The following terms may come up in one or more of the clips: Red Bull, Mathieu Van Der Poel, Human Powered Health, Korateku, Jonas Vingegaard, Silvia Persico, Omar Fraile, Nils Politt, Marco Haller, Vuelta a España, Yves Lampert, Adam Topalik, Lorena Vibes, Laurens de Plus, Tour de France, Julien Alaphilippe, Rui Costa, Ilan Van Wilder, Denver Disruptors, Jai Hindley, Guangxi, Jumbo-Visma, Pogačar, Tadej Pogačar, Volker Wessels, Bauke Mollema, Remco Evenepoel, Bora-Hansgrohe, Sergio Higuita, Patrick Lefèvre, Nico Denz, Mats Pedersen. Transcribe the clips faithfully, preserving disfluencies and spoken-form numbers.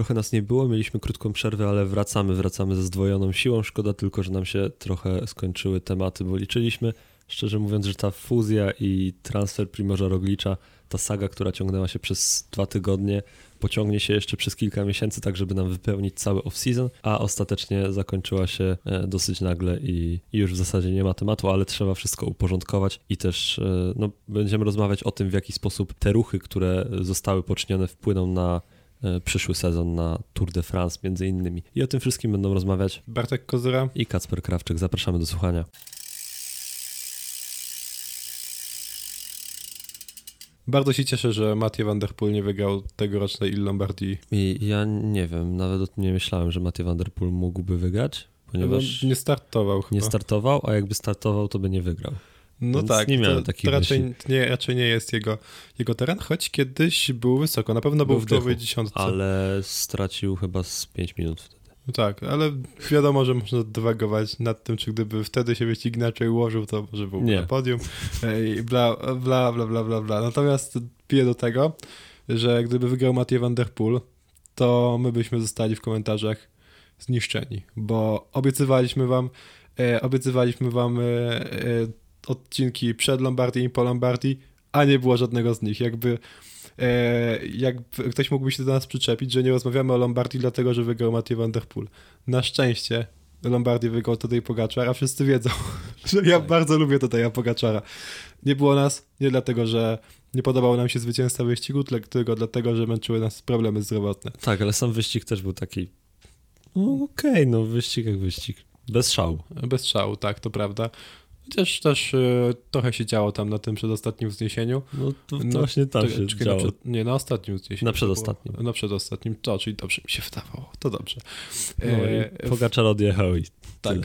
trochę nas nie było, mieliśmy krótką przerwę, ale wracamy, wracamy ze zdwojoną siłą. Szkoda tylko, że nam się trochę skończyły tematy, bo liczyliśmy, szczerze mówiąc, że ta fuzja i transfer Primoża Roglicza, ta saga, która ciągnęła się przez dwa tygodnie, pociągnie się jeszcze przez kilka miesięcy, tak żeby nam wypełnić cały off-season, a ostatecznie zakończyła się dosyć nagle i już w zasadzie nie ma tematu, ale trzeba wszystko uporządkować i też no, będziemy rozmawiać o tym, w jaki sposób te ruchy, które zostały poczynione, wpłyną na przyszły sezon, na Tour de France między innymi. I o tym wszystkim będą rozmawiać Bartek Kozyra i Kacper Krawczyk. Zapraszamy do słuchania. Bardzo się cieszę, że Mathieu Van Der Poel nie wygrał tegorocznej Il Lombardii. I ja nie wiem, nawet o tym nie myślałem, że Mathieu Van Der Poel mógłby wygrać, ponieważ... No, nie startował chyba. Nie startował, a jakby startował, to by nie wygrał. No więc tak, nie miałem to, to raczej, nie, raczej nie jest jego, jego teren, choć kiedyś był wysoko, na pewno był, był w czołowej dziesiątce. Ale stracił chyba z pięć minut wtedy. No tak, ale wiadomo, że można dywagować nad tym, czy gdyby wtedy się wyścig inaczej ułożył, to może byłby na podium i bla, bla, bla, bla, bla, bla. Natomiast piję do tego, że gdyby wygrał Mathieu Van Der Poel, to my byśmy zostali w komentarzach zniszczeni, bo obiecywaliśmy wam, e, obiecywaliśmy wam e, e, odcinki przed Lombardii i po Lombardii, a nie było żadnego z nich. Jakby Jak ktoś mógłby się do nas przyczepić, że nie rozmawiamy o Lombardii dlatego, że wygrał Mathieu Van Der Poel. Na szczęście Lombardię wygrał tutaj Pogaczar, a wszyscy wiedzą, że ja tak. bardzo lubię tutaj Pogaczara. Nie było nas nie dlatego, że nie podobało nam się zwycięzca wyścigu, tylko dlatego, że męczyły nas problemy zdrowotne. Tak, ale sam wyścig też był taki no, okej, okay, no wyścig jak wyścig. Bez szału. Bez szału, tak, to prawda. Chociaż też y, trochę się działo tam na tym przedostatnim wzniesieniu. No to, to no, właśnie tam to, się czekaj, działo. Na przed, nie, na ostatnim wzniesieniu. Na przedostatnim. Było, na przedostatnim, to, czyli dobrze mi się wydawało, to dobrze. E, no Pogaczar odjechał i tak.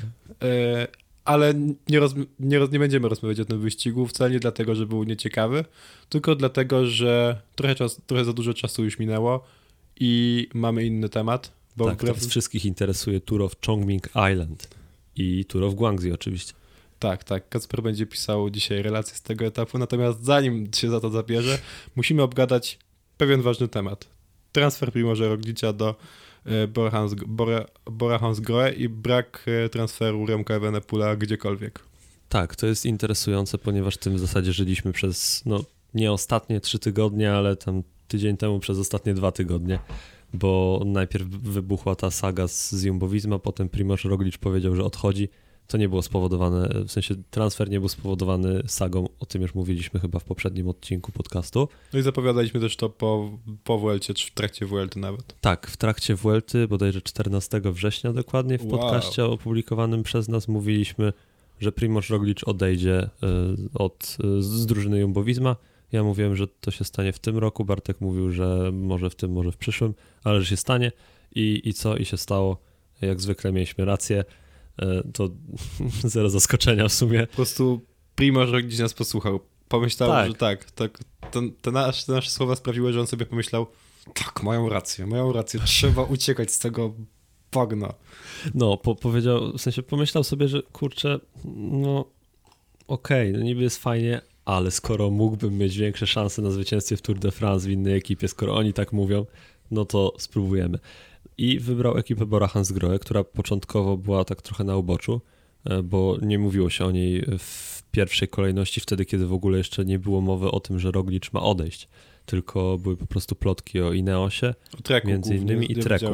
E, ale nie, roz, nie, roz, nie będziemy rozmawiać o tym wyścigu wcale nie dlatego, że był nieciekawy, tylko dlatego, że trochę, czas, trochę za dużo czasu już minęło i mamy inny temat. Bo tak, wbrew... wszystkich interesuje Tour of Chongming Island i Tour of Guangxi oczywiście. Tak, tak. Kacper będzie pisał dzisiaj relacje z tego etapu, natomiast zanim się za to zabierze, musimy obgadać pewien ważny temat. Transfer Primoża Roglicza do Bora-Hansgrohe i brak transferu Remca Evenepoela gdziekolwiek. Tak, to jest interesujące, ponieważ tym w zasadzie żyliśmy przez, no nie ostatnie trzy tygodnie, ale tam tydzień temu przez ostatnie dwa tygodnie. Bo najpierw wybuchła ta saga z Jumbo-Visma, potem Primoż Roglič powiedział, że odchodzi. To nie było spowodowane, w sensie transfer nie był spowodowany sagą, o tym już mówiliśmy chyba w poprzednim odcinku podcastu. No i zapowiadaliśmy też to po, po Vuelcie, czy w trakcie Vuelty nawet. Tak, w trakcie Vuelty, bodajże czternastego września dokładnie, w podcaście wow. opublikowanym przez nas mówiliśmy, że Primož Roglič odejdzie od, z drużyny Jumbo-Visma. Ja mówiłem, że to się stanie w tym roku, Bartek mówił, że może w tym, może w przyszłym, ale że się stanie i, i co? I się stało. Jak zwykle mieliśmy rację. To zero zaskoczenia w sumie. Po prostu Primoż gdzieś nas posłuchał. Pomyślał, tak. że tak. tak ten, te, nasze, te nasze słowa sprawiły, że on sobie pomyślał, tak, mają rację, mają rację, trzeba uciekać z tego bagna. No, po, powiedział, w sensie pomyślał sobie, że kurczę, no okej, okay, no niby jest fajnie, ale skoro mógłbym mieć większe szanse na zwycięstwo w Tour de France w innej ekipie, skoro oni tak mówią, no to spróbujemy. I wybrał ekipę Bora-Hansgrohe, która początkowo była tak trochę na uboczu, bo nie mówiło się o niej w pierwszej kolejności, wtedy kiedy w ogóle jeszcze nie było mowy o tym, że Roglič ma odejść, tylko były po prostu plotki o Ineosie, o treku między innymi i Treku.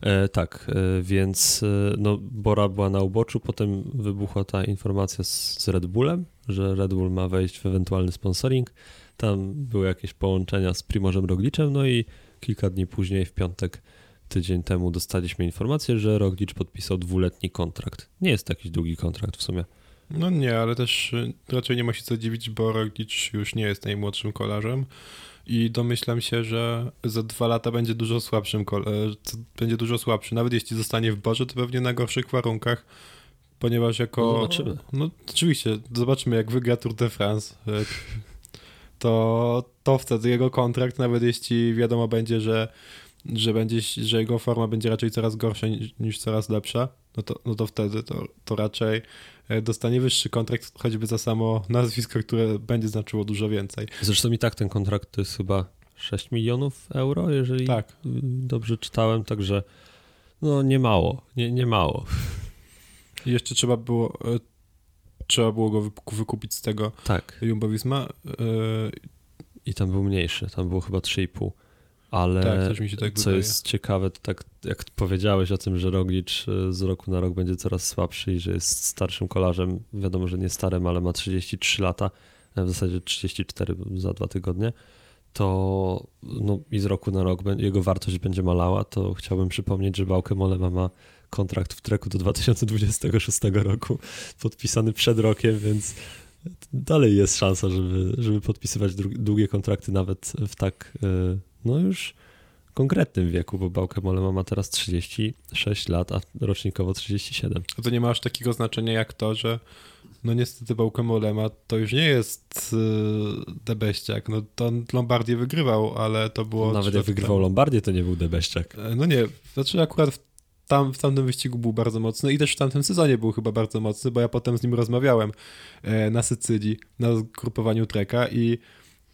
E, tak, e, więc e, no, Bora była na uboczu, potem wybuchła ta informacja z, z Red Bullem, że Red Bull ma wejść w ewentualny sponsoring, tam były jakieś połączenia z Primożem Rogličem, no i kilka dni później w piątek tydzień temu dostaliśmy informację, że Roglič podpisał dwuletni kontrakt. Nie jest to jakiś długi kontrakt w sumie. No nie, ale też raczej nie ma się co dziwić, bo Roglič już nie jest najmłodszym kolarzem i domyślam się, że za dwa lata będzie dużo słabszym kol- będzie dużo słabszy. Nawet jeśli zostanie w Borze, to pewnie na gorszych warunkach, ponieważ jako... No zobaczymy. No oczywiście, zobaczymy jak wygra Tour de France. To, to wtedy jego kontrakt, nawet jeśli wiadomo będzie, że Że, będzie, że jego forma będzie raczej coraz gorsza niż coraz lepsza, no to, no to wtedy to, to raczej dostanie wyższy kontrakt, choćby za samo nazwisko, które będzie znaczyło dużo więcej. Zresztą i tak ten kontrakt to jest chyba sześć milionów euro, jeżeli tak dobrze czytałem, także no nie mało, nie, nie mało. I jeszcze trzeba było, trzeba było go wykupić z tego tak Jumbo-Visma. I tam był mniejszy, tam było chyba trzy i pół. Ale tak, coś mi się tak co wydaje. Jest ciekawe, to tak jak powiedziałeś o tym, że Roglič z roku na rok będzie coraz słabszy i że jest starszym kolarzem, wiadomo, że nie starym, ale ma trzydzieści trzy lata, w zasadzie trzydzieści cztery za dwa tygodnie, to no i z roku na rok jego wartość będzie malała, to chciałbym przypomnieć, że Bauke Mollema ma kontrakt w Treku do dwa tysiące dwudziestego szóstego roku, podpisany przed rokiem, więc dalej jest szansa, żeby, żeby podpisywać długie kontrakty nawet w tak no już konkretnym wieku, bo Bauke Mollema ma teraz trzydzieści sześć lat, a rocznikowo trzydzieści siedem. A to nie ma aż takiego znaczenia jak to, że no niestety Bauke Mollema to już nie jest yy, debeściak. No to on Lombardię wygrywał, ale to było... Nawet jak wygrywał Lombardię, to nie był debeściak. No nie, znaczy akurat tam, w tamtym wyścigu był bardzo mocny i też w tamtym sezonie był chyba bardzo mocny, bo ja potem z nim rozmawiałem yy, na Sycylii, na zgrupowaniu Treka i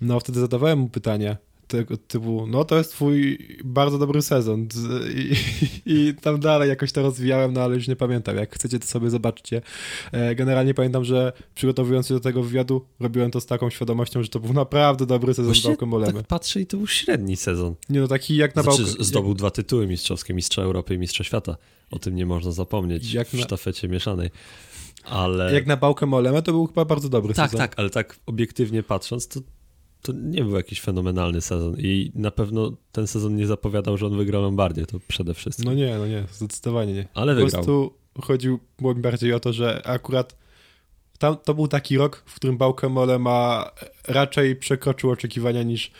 no wtedy zadawałem mu pytania tego typu, no to jest twój bardzo dobry sezon i, i tam dalej jakoś to rozwijałem, no ale już nie pamiętam, jak chcecie to sobie zobaczcie. Generalnie pamiętam, że przygotowując się do tego wywiadu robiłem to z taką świadomością, że to był naprawdę dobry sezon Bauke Mollemy. Tak patrzę i to był średni sezon. Nie no taki jak na znaczy, Bałkę. Zdobył jak... dwa tytuły mistrzowskie, mistrza Europy i mistrza świata, o tym nie można zapomnieć jak w na... sztafecie mieszanej. Ale... Jak na Bauke Mollemy to był chyba bardzo dobry tak, sezon. Tak, tak, ale tak obiektywnie patrząc to to nie był jakiś fenomenalny sezon i na pewno ten sezon nie zapowiadał, że on wygra Lombardię, to przede wszystkim. No nie, no nie, zdecydowanie nie. Ale wygrał. Po prostu chodziło mi bardziej o to, że akurat tam to był taki rok, w którym Bauke Mollema raczej przekroczył oczekiwania niż,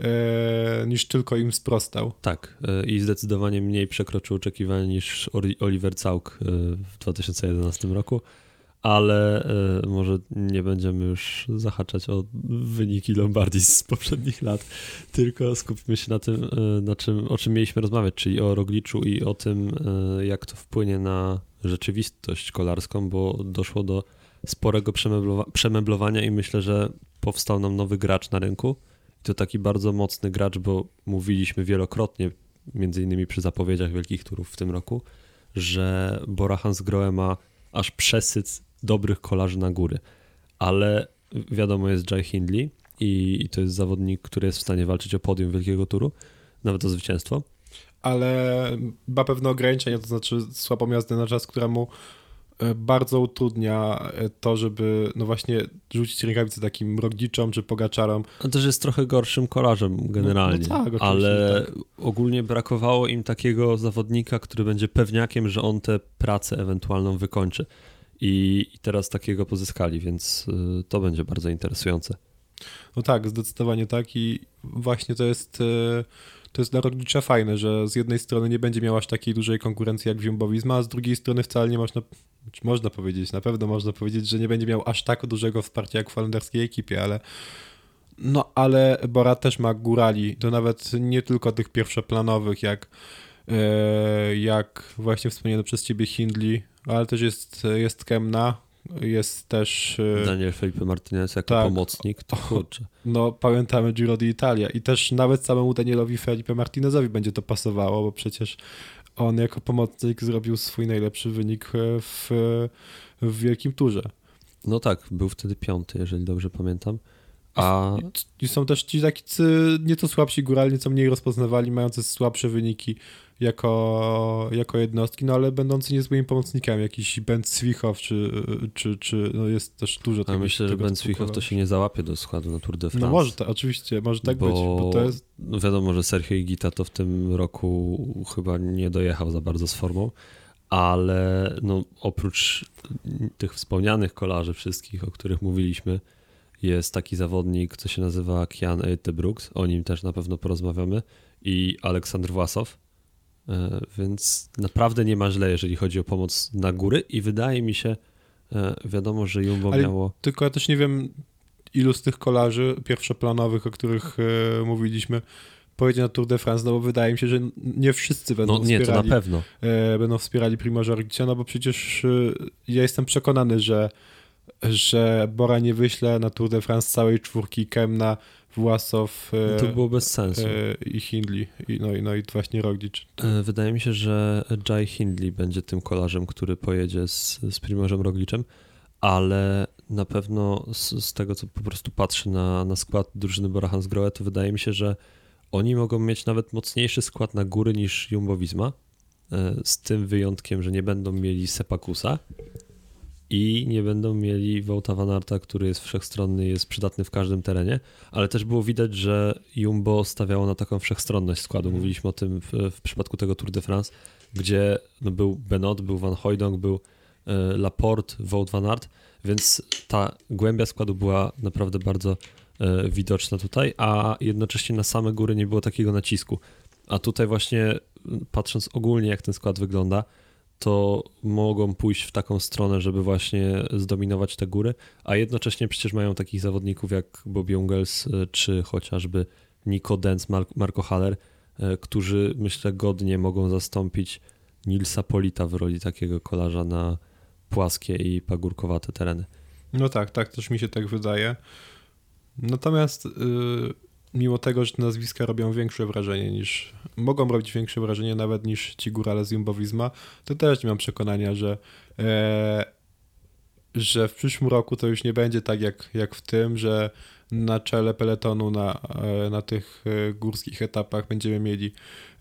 e, niż tylko im sprostał. Tak, i zdecydowanie mniej przekroczył oczekiwania niż Oliver Cauk w dwa tysiące jedenastym roku. Ale y, może nie będziemy już zahaczać o wyniki Lombardii z poprzednich lat, tylko skupmy się na tym, y, na czym, o czym mieliśmy rozmawiać, czyli o Rogliczu i o tym, y, jak to wpłynie na rzeczywistość kolarską, bo doszło do sporego przemeblowa- przemeblowania i myślę, że powstał nam nowy gracz na rynku. I to taki bardzo mocny gracz, bo mówiliśmy wielokrotnie, między innymi przy zapowiedziach wielkich turów w tym roku, że Bora-Hansgrohe ma aż przesyc dobrych kolarzy na góry, ale wiadomo jest Jai Hindley i, i to jest zawodnik, który jest w stanie walczyć o podium wielkiego turu, nawet o zwycięstwo. Ale ma pewne ograniczenia, to znaczy słabą jazdę na czas, która mu bardzo utrudnia to, żeby no właśnie rzucić rękawice takim Rogliczom czy Pogaczarom. A też jest trochę gorszym kolarzem generalnie, no, no tak, ale tak. Ogólnie brakowało im takiego zawodnika, który będzie pewniakiem, że on tę pracę ewentualną wykończy. I teraz takiego pozyskali, więc to będzie bardzo interesujące. No tak, zdecydowanie tak i właśnie to jest, to jest dla Roglicza fajne, że z jednej strony nie będzie miał aż takiej dużej konkurencji jak w Jumbo-Visma, a z drugiej strony wcale nie można, można powiedzieć, na pewno można powiedzieć, że nie będzie miał aż tak dużego wsparcia jak w holenderskiej ekipie, ale no ale Bora też ma górali, to nawet nie tylko tych pierwszoplanowych jak jak właśnie wspomniano przez ciebie Hindley, ale też jest, jest Kemna, jest też... Daniel Felipe Martínez jako tak, pomocnik, to kurczę. No pamiętamy Giro d'Italia i też nawet samemu Danielowi Felipe Martinezowi będzie to pasowało, bo przecież on jako pomocnik zrobił swój najlepszy wynik w, w Wielkim Turze. No tak, był wtedy piąty, jeżeli dobrze pamiętam. A... I są też ci taki nieco słabsi górali, nieco mniej rozpoznawali, mający słabsze wyniki jako, jako jednostki, no ale będący niezłymi pomocnikami, jakiś Bent Suchow, czy, czy, czy no jest też dużo tego. Ja myślę, tego, że Bent Suchow to się nie załapie do składu na Tour de France. No może, ta, oczywiście, może tak bo, być. Bo to jest... no wiadomo, że Sergio Higuita to w tym roku chyba nie dojechał za bardzo z formą, ale no, oprócz tych wspomnianych kolarzy wszystkich, o których mówiliśmy, jest taki zawodnik, co się nazywa Kian Brooks, o nim też na pewno porozmawiamy, i Aleksandr Własow, więc naprawdę nie ma źle, jeżeli chodzi o pomoc na góry i wydaje mi się, wiadomo, że Jumbo ale miało... Tylko ja też nie wiem, ilu z tych kolarzy pierwszoplanowych, o których mówiliśmy, pojedzie na Tour de France, no bo wydaje mi się, że nie wszyscy będą no, nie, wspierali... to na pewno. Będą wspierali Primoża Roglicia, no bo przecież ja jestem przekonany, że że Bora nie wyśle na Tour de France całej czwórki Kemna, Własow e, to było bez sensu. E, i Hindley, i, no, no i właśnie Roglič. E, wydaje mi się, że Jai Hindley będzie tym kolarzem, który pojedzie z, z Primožem Rogličem, ale na pewno z, z tego, co po prostu patrzę na, na skład drużyny Bora-Hansgrohe, to wydaje mi się, że oni mogą mieć nawet mocniejszy skład na góry niż Jumbo-Visma, e, z tym wyjątkiem, że nie będą mieli Seppa Kussa i nie będą mieli Wouta van Aerta, który jest wszechstronny, jest przydatny w każdym terenie, ale też było widać, że Jumbo stawiało na taką wszechstronność składu. Mówiliśmy o tym w, w przypadku tego Tour de France, gdzie no był Benot, był Van Hooijdonk, był y, Laporte, Wout van Aert, więc ta głębia składu była naprawdę bardzo y, widoczna tutaj, a jednocześnie na same góry nie było takiego nacisku. A tutaj właśnie patrząc ogólnie, jak ten skład wygląda, to mogą pójść w taką stronę, żeby właśnie zdominować te góry, a jednocześnie przecież mają takich zawodników jak Bobby Ungels czy chociażby Nico Denz, Marco Haller, którzy myślę godnie mogą zastąpić Nilsa Polita w roli takiego kolarza na płaskie i pagórkowate tereny. No tak, tak też mi się tak wydaje. Natomiast yy... mimo tego, że te nazwiska robią większe wrażenie niż, mogą robić większe wrażenie nawet niż ci górale z Jumbo-Visma, to też nie mam przekonania, że, e, że w przyszłym roku to już nie będzie tak jak, jak w tym, że na czele peletonu na, na tych górskich etapach będziemy mieli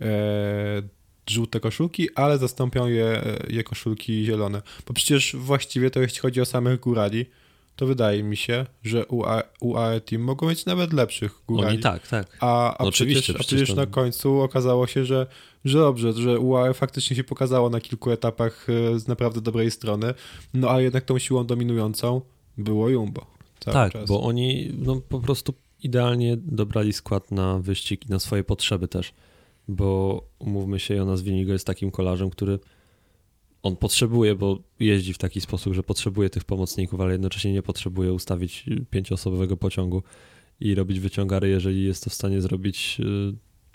e, żółte koszulki, ale zastąpią je, je koszulki zielone. Bo przecież właściwie to jeśli chodzi o samych górali, to wydaje mi się, że U A E Team mogą mieć nawet lepszych górali. Oni tak, tak. A, a oczywiście, przecież, a przecież to... na końcu okazało się, że, że dobrze, że U A E faktycznie się pokazało na kilku etapach z naprawdę dobrej strony, no a jednak tą siłą dominującą było Jumbo. Tak, czas. Bo oni no, po prostu idealnie dobrali skład na wyścig i na swoje potrzeby też, bo umówmy się, Jonas Vingegaard jest takim kolarzem, który on potrzebuje, bo jeździ w taki sposób, że potrzebuje tych pomocników, ale jednocześnie nie potrzebuje ustawić pięcioosobowego pociągu i robić wyciągary, jeżeli jest to w stanie zrobić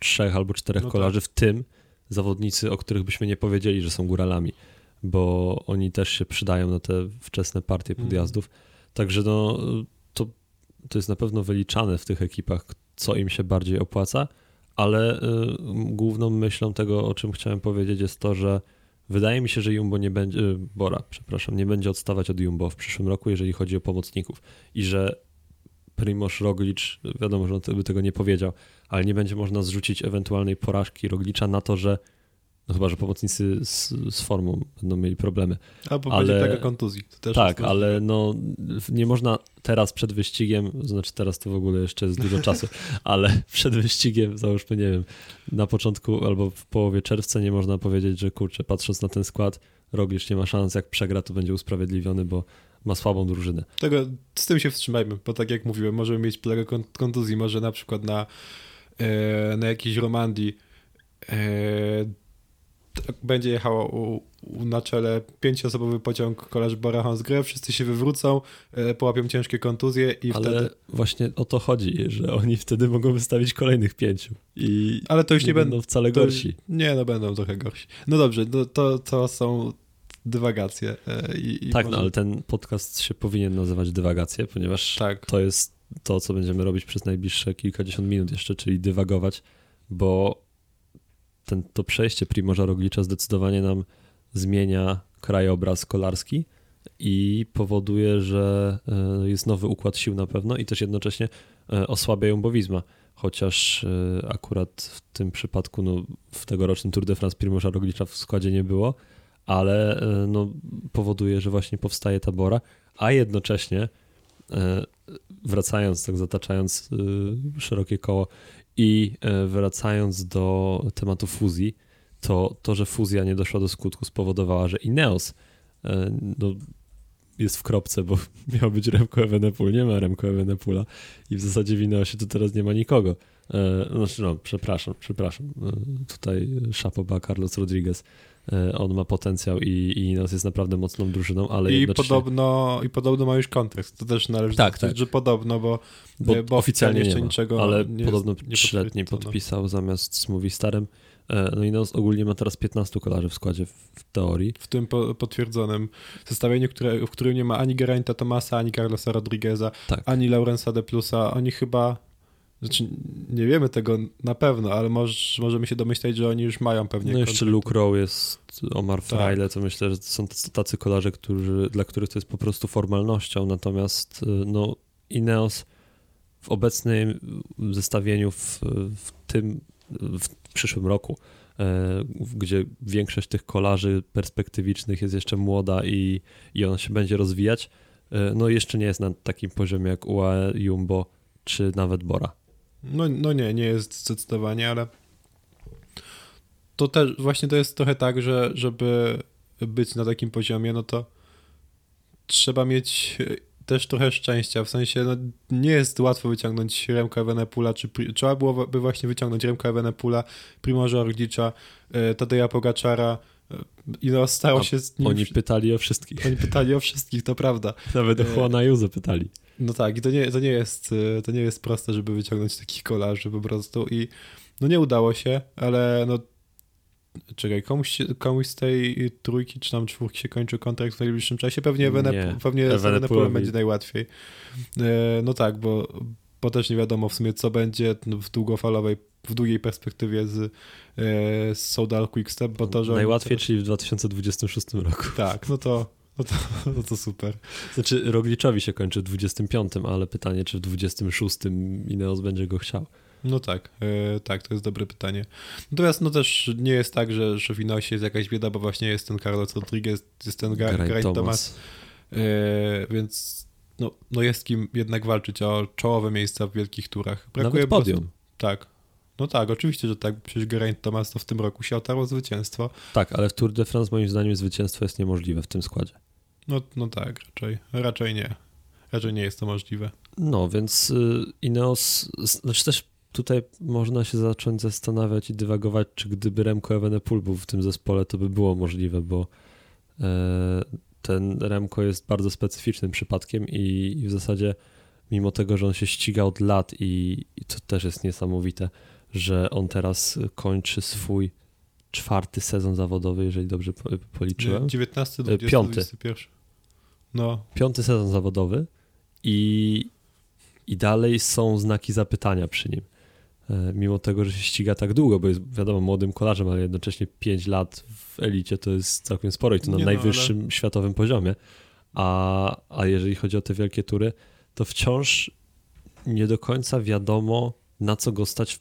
trzech albo czterech no kolarzy, tak. W tym zawodnicy, o których byśmy nie powiedzieli, że są góralami, bo oni też się przydają na te wczesne partie podjazdów. Mm. Także no, to, to jest na pewno wyliczane w tych ekipach, co im się bardziej opłaca, ale y, główną myślą tego, o czym chciałem powiedzieć, jest to, że wydaje mi się, że Jumbo nie będzie, Bora, przepraszam, nie będzie odstawać od Jumbo w przyszłym roku, jeżeli chodzi o pomocników i że Primož Roglič, wiadomo, że on by tego nie powiedział, ale nie będzie można zrzucić ewentualnej porażki Roglicza na to, że no chyba, że pomocnicy z, z formą będą mieli problemy. Albo ale, będzie taka kontuzji. To też tak, ale no, nie można teraz przed wyścigiem, znaczy teraz to w ogóle jeszcze jest dużo czasu, ale przed wyścigiem, załóżmy, nie wiem, na początku albo w połowie czerwca nie można powiedzieć, że kurczę, patrząc na ten skład, Roglič nie ma szans, jak przegra, to będzie usprawiedliwiony, bo ma słabą drużynę. Tego, z tym się wstrzymajmy, bo tak jak mówiłem, możemy mieć plagę kontuzji, może na przykład na, na jakiejś Romandii będzie jechało u, u, na czele pięcioosobowy pociąg kolarz Bora-Hansgrohe, wszyscy się wywrócą, e, połapią ciężkie kontuzje i ale wtedy... Ale właśnie o to chodzi, że oni wtedy mogą wystawić kolejnych pięciu i ale to już nie, nie będą, będą wcale to, gorsi. Nie, no będą trochę gorsi. No dobrze, no to, to są dywagacje. E, i, tak, i może... no ale ten podcast się powinien nazywać dywagacje, ponieważ tak. To jest to, co będziemy robić przez najbliższe kilkadziesiąt minut jeszcze, czyli dywagować, bo Ten, to przejście Primoža Roglicza zdecydowanie nam zmienia krajobraz kolarski i powoduje, że jest nowy układ sił na pewno i też jednocześnie osłabia Jumbo-Visma, chociaż akurat w tym przypadku no, w tegorocznym Tour de France Primoža Roglicza w składzie nie było, ale no, powoduje, że właśnie powstaje ta Bora, a jednocześnie wracając, tak zataczając szerokie koło, i wracając do tematu fuzji, to to, że fuzja nie doszła do skutku, spowodowała, że Ineos no, jest w kropce, bo miał być Remco Evenepoel, nie ma Remco Evenepoela i w zasadzie w Ineosie to teraz nie ma nikogo. Znaczy, no, przepraszam, przepraszam. Tutaj szapoba Carlos Rodríguez. On ma potencjał i, i Ineos jest naprawdę mocną drużyną, ale I jednocześnie... podobno I podobno ma już kontrakt, to też należy tak, zaznaczyć, tak. Że podobno, bo, bo, bo oficjalnie jeszcze nie ma, niczego ale nie podobno trzyletni podpisał zamiast z Movistarem. No Ineos ogólnie ma teraz piętnastu kolarzy w składzie w, w teorii. W tym po, potwierdzonym zestawieniu, które, w którym nie ma ani Gerainta Thomasa, ani Carlosa Rodrígueza, tak. Ani Laurensa de Plusa. Oni chyba... Znaczy, nie wiemy tego na pewno, ale moż, możemy się domyślać, że oni już mają pewnie... No jeszcze Luke Rowe jest, Omar Fraile, tak. Co myślę, że są tacy kolarze, którzy, dla których to jest po prostu formalnością, natomiast no, Ineos w obecnym zestawieniu w, w tym, w przyszłym roku, gdzie większość tych kolarzy perspektywicznych jest jeszcze młoda i, i on się będzie rozwijać, no jeszcze nie jest na takim poziomie jak U A E, Jumbo czy nawet Bora. No, no nie, nie jest zdecydowanie, ale to też właśnie to jest trochę tak, że żeby być na takim poziomie, no to trzeba mieć też trochę szczęścia, w sensie no, nie jest łatwo wyciągnąć Remca Evenepoela, czy trzeba byłoby właśnie wyciągnąć Remca Evenepoela, Primoża Roglicza, Tadeja Pogaczara i no stało się z nim... Oni pytali o wszystkich. Oni pytali o wszystkich, to prawda. Nawet o Juana Juzo pytali. No tak, i to nie, to, nie jest, to nie jest proste, żeby wyciągnąć takich kolarzy po prostu i no nie udało się, ale no czekaj, komuś, komuś z tej trójki czy tam czwórki się kończy kontrakt w najbliższym czasie, pewnie Evenepoelem będzie najłatwiej. No tak, bo, bo też nie wiadomo w sumie co będzie w długofalowej, w długiej perspektywie z, z Soudal Quick-Step, bo to, że... Najłatwiej, teraz... czyli w dwa tysiące dwudziestym szóstym roku. Tak, no to No to, no to super. Znaczy Rogliczowi się kończy w dwudziestym piątym, ale pytanie, czy w dwudziestym szóstym Ineos będzie go chciał. No tak, yy, tak, to jest dobre pytanie. Natomiast no też nie jest tak, że, że w Ineosie jest jakaś bieda, bo właśnie jest ten Carlos Rodríguez, jest ten Gar- Geraint Thomas, Thomas yy, więc no, no jest kim jednak walczyć o czołowe miejsca w wielkich turach. Brakuje nawet podium. Prostu, tak. No tak, oczywiście, że tak. Przecież Geraint Thomas to w tym roku się otarło zwycięstwo. Tak, ale w Tour de France moim zdaniem zwycięstwo jest niemożliwe w tym składzie. No, no tak, raczej, raczej nie. Raczej nie jest to możliwe. No, więc Ineos, znaczy też tutaj można się zacząć zastanawiać i dywagować, czy gdyby Remco Evenepoel był w tym zespole, to by było możliwe, bo ten Remco jest bardzo specyficznym przypadkiem i, i w zasadzie mimo tego, że on się ściga od lat i, i to też jest niesamowite, że on teraz kończy swój czwarty sezon zawodowy, jeżeli dobrze policzyłem. dziewiętnasty, dwudziesty, dwudziesty pierwszy. No. Piąty sezon zawodowy i, i dalej są znaki zapytania przy nim. Mimo tego, że się ściga tak długo, bo jest wiadomo młodym kolarzem, ale jednocześnie pięć lat w elicie to jest całkiem sporo i to na Nie najwyższym no, ale... światowym poziomie. A, a jeżeli chodzi o te wielkie tury, to wciąż nie do końca wiadomo, na co go stać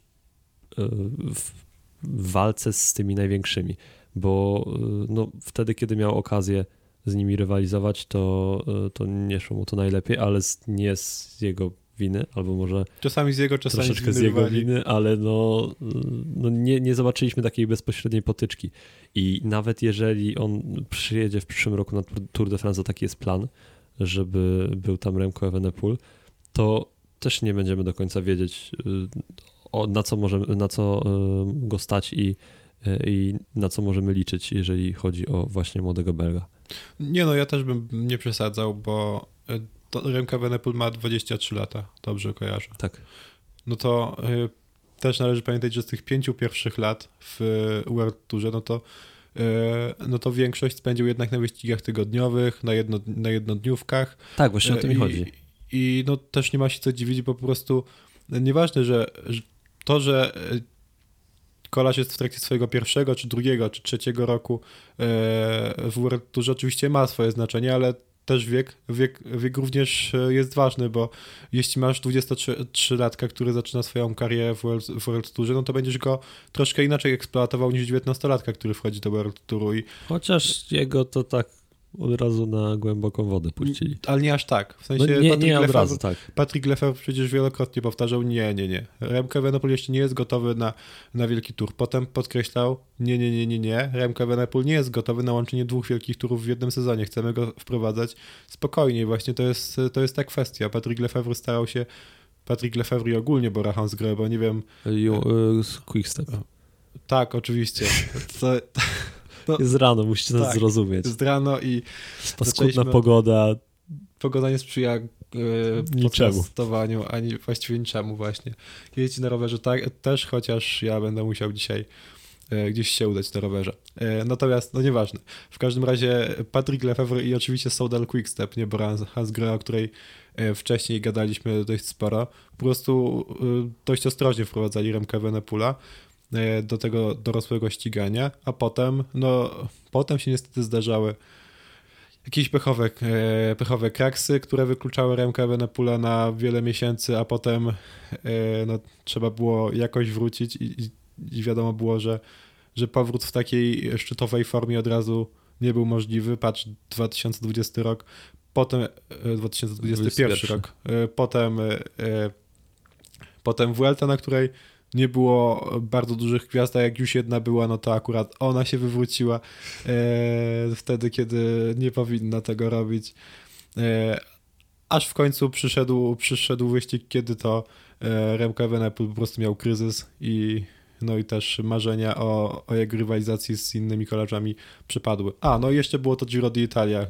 w, w w walce z tymi największymi, bo no, wtedy, kiedy miał okazję z nimi rywalizować, to, to nie szło mu to najlepiej, ale z, nie z jego winy, albo może czasami z jego, czasami troszeczkę z, z jego rywali. winy, ale no, no nie, nie zobaczyliśmy takiej bezpośredniej potyczki i nawet jeżeli on przyjedzie w przyszłym roku na Tour de France, taki jest plan, żeby był tam Remco Evenepoel, to też nie będziemy do końca wiedzieć O, na co możemy, na co y, go stać i, y, i na co możemy liczyć, jeżeli chodzi o właśnie młodego Belga. Nie no, ja też bym nie przesadzał, bo Remco Evenepoel ma dwadzieścia trzy lata, dobrze kojarzę. Tak. No to y, też należy pamiętać, że z tych pięciu pierwszych lat w World Tourze, no to no to większość spędził jednak na wyścigach tygodniowych, na, jedno, na jednodniówkach. Tak, właśnie o to mi chodzi. I, i no też nie ma się co dziwić, bo po prostu nieważne, że, że to, że kolarz jest w trakcie swojego pierwszego, czy drugiego, czy trzeciego roku w World Tourze oczywiście ma swoje znaczenie, ale też wiek, wiek, wiek również jest ważny, bo jeśli masz dwudziestotrzylatka, który zaczyna swoją karierę w World, w World Tourze, no to będziesz go troszkę inaczej eksploatował niż dziewiętnastolatka, który wchodzi do World Touru. I... Chociaż jego to tak od razu na głęboką wodę puścili. Ale nie aż tak. W sensie no nie, Patrick, nie od Lefèvre, razu, tak. Patrick Lefèvre przecież wielokrotnie powtarzał nie, nie, nie. Remco Evenepoel jeszcze nie jest gotowy na, na wielki tur. Potem podkreślał nie, nie, nie, nie, nie. Remco Evenepoel nie jest gotowy na łączenie dwóch wielkich turów w jednym sezonie. Chcemy go wprowadzać spokojnie. Właśnie to jest, to jest ta kwestia. Patrick Lefèvre starał się, Patrick Lefèvre i ogólnie Bora-Hansgrohe, bo nie wiem... Quick-Step. Tak, oczywiście. To... No, jest rano, musicie nas tak, zrozumieć. Jest rano i paskudna pogoda. Pogoda nie sprzyja yy, podcastowaniu, ani właściwie niczemu właśnie. Jeźdźcie na rowerze tak, też, chociaż ja będę musiał dzisiaj yy, gdzieś się udać na rowerze. Yy, natomiast, no nieważne. W każdym razie Patrick Lefèvre i oczywiście Soudal Quick-Step, nie Bora Hansgrohe, o której wcześniej gadaliśmy dość sporo, po prostu dość ostrożnie wprowadzali Remco Evenepoela do tego dorosłego ścigania, a potem, no, potem się niestety zdarzały jakieś pechowe, pechowe kraksy, które wykluczały Remco Evenepoela na wiele miesięcy, a potem no, trzeba było jakoś wrócić i, i wiadomo było, że, że powrót w takiej szczytowej formie od razu nie był możliwy. Patrz, dwa tysiące dwudziesty rok, potem dwa tysiące dwudziesty pierwszy rok, potem, potem Vuelta, na której nie było bardzo dużych gwiazd, a jak już jedna była, no to akurat ona się wywróciła e, wtedy, kiedy nie powinna tego robić. E, aż w końcu przyszedł, przyszedł wyścig, kiedy to e, Remco Evenepoel po prostu miał kryzys i no i też marzenia o, o jego rywalizacji z innymi kolarzami przypadły. A, no i jeszcze było to Giro d'Italia,